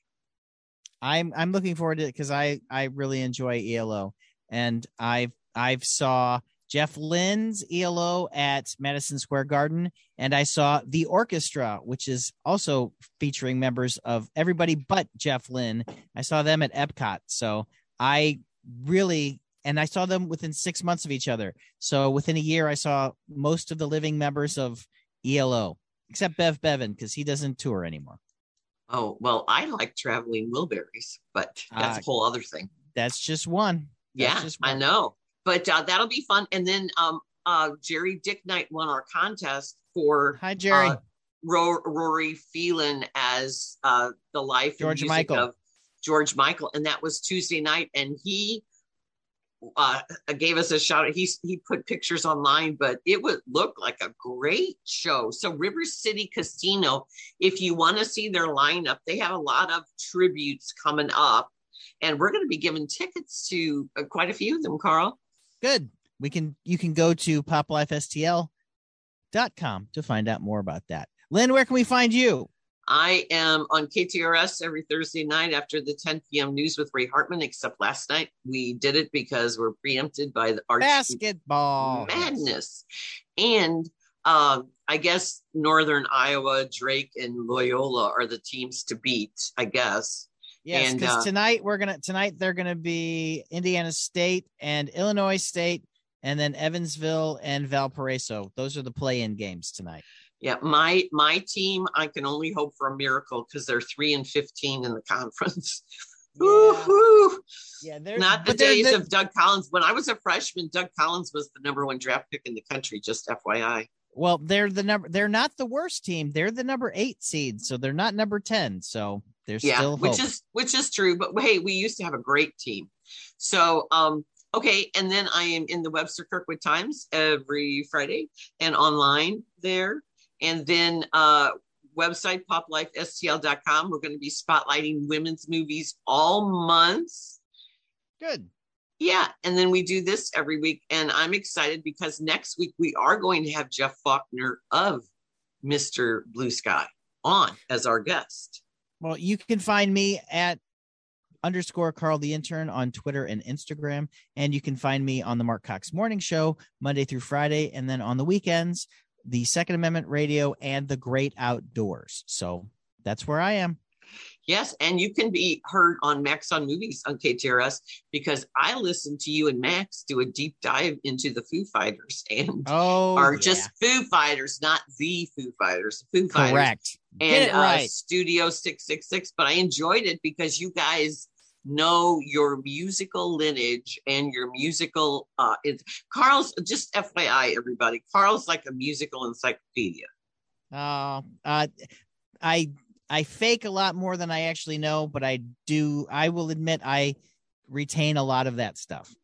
I'm I'm looking forward to it because I I really enjoy E L O, and I've I've saw Jeff Lynne's E L O at Madison Square Garden, and I saw the orchestra, which is also featuring members of everybody but Jeff Lynne. I saw them at Epcot. So I really, and I saw them within six months of each other. So within a year, I saw most of the living members of E L O, except Bev Bevan, because he doesn't tour anymore. Oh, well, I like Traveling Wilburys, but that's uh, a whole other thing. That's just one. That's yeah, just one. I know. But uh, that'll be fun. And then um, uh, Jerry Dick Knight won our contest for Hi, Jerry. Uh, Ro- Rory Phelan as uh, the life George and music Michael. Of George Michael. And that was Tuesday night. And he uh, gave us a shout out. He, he put pictures online, but it would look like a great show. So River City Casino, if you want to see their lineup, they have a lot of tributes coming up. And we're going to be giving tickets to uh, quite a few of them, Carl. Good. We can, you can go to pop life s t l dot com to find out more about that. Lynn, where can we find you? I am on K T R S every Thursday night after the ten p.m. news with Ray Hartman, except last night we did it because we're preempted by the Arch Basketball Madness. And um, I guess Northern Iowa, Drake, and Loyola are the teams to beat, I guess. Yes, because uh, tonight we're gonna tonight they're gonna be Indiana State and Illinois State, and then Evansville and Valparaiso. Those are the play-in games tonight. Yeah, my my team. I can only hope for a miracle because they're three and fifteen in the conference. Yeah, yeah they're not the they're, days they're, of Doug Collins. When I was a freshman, Doug Collins was the number one draft pick in the country. Just F Y I. Well, they're the number. They're not the worst team. They're the number eight seed, so they're not number ten. So. There's yeah, still which is which is true. But hey, we used to have a great team. So, um, OK. And then I am in the Webster Kirkwood Times every Friday and online there. And then uh, website pop life s t l dot com. We're going to be spotlighting women's movies all month. Good. Yeah. And then we do this every week. And I'm excited because next week we are going to have Jeff Faulkner of Mister Blue Sky on as our guest. Well, you can find me at underscore Carl the Intern on Twitter and Instagram. And you can find me on the Mark Cox Morning Show Monday through Friday. And then on the weekends, the Second Amendment Radio and the Great Outdoors. So that's where I am. Yes. And you can be heard on Max on Movies on K T R S because I listen to you and Max do a deep dive into the Foo Fighters and oh, are yeah. just Foo Fighters, not the Foo Fighters. Foo Fighters. Correct. And right. uh, Studio six six six. But I enjoyed it because you guys know your musical lineage and your musical. Uh, it, Carl's just F Y I, everybody. Carl's like a musical encyclopedia. Uh, uh, I. I fake a lot more than I actually know, but I do. I will admit I retain a lot of that stuff.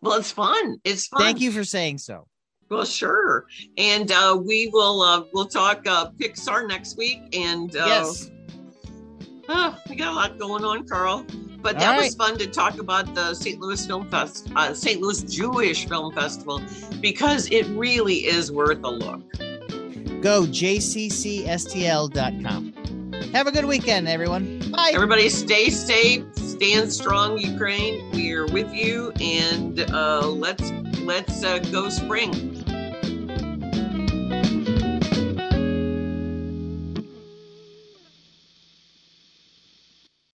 Well, it's fun. It's fun. Thank you for saying so. Well, sure. And uh, we will uh, we'll talk uh, Pixar next week. And uh, yes, uh, we got a lot going on, Carl. But that right. was fun to talk about the Saint Louis Film Fest, uh, Saint Louis Jewish Film Festival, because it really is worth a look. Go j c c s t l dot com. Have a good weekend, everyone. Bye. Everybody stay safe. Stand strong, Ukraine. We're with you. And uh, let's let's uh, go spring.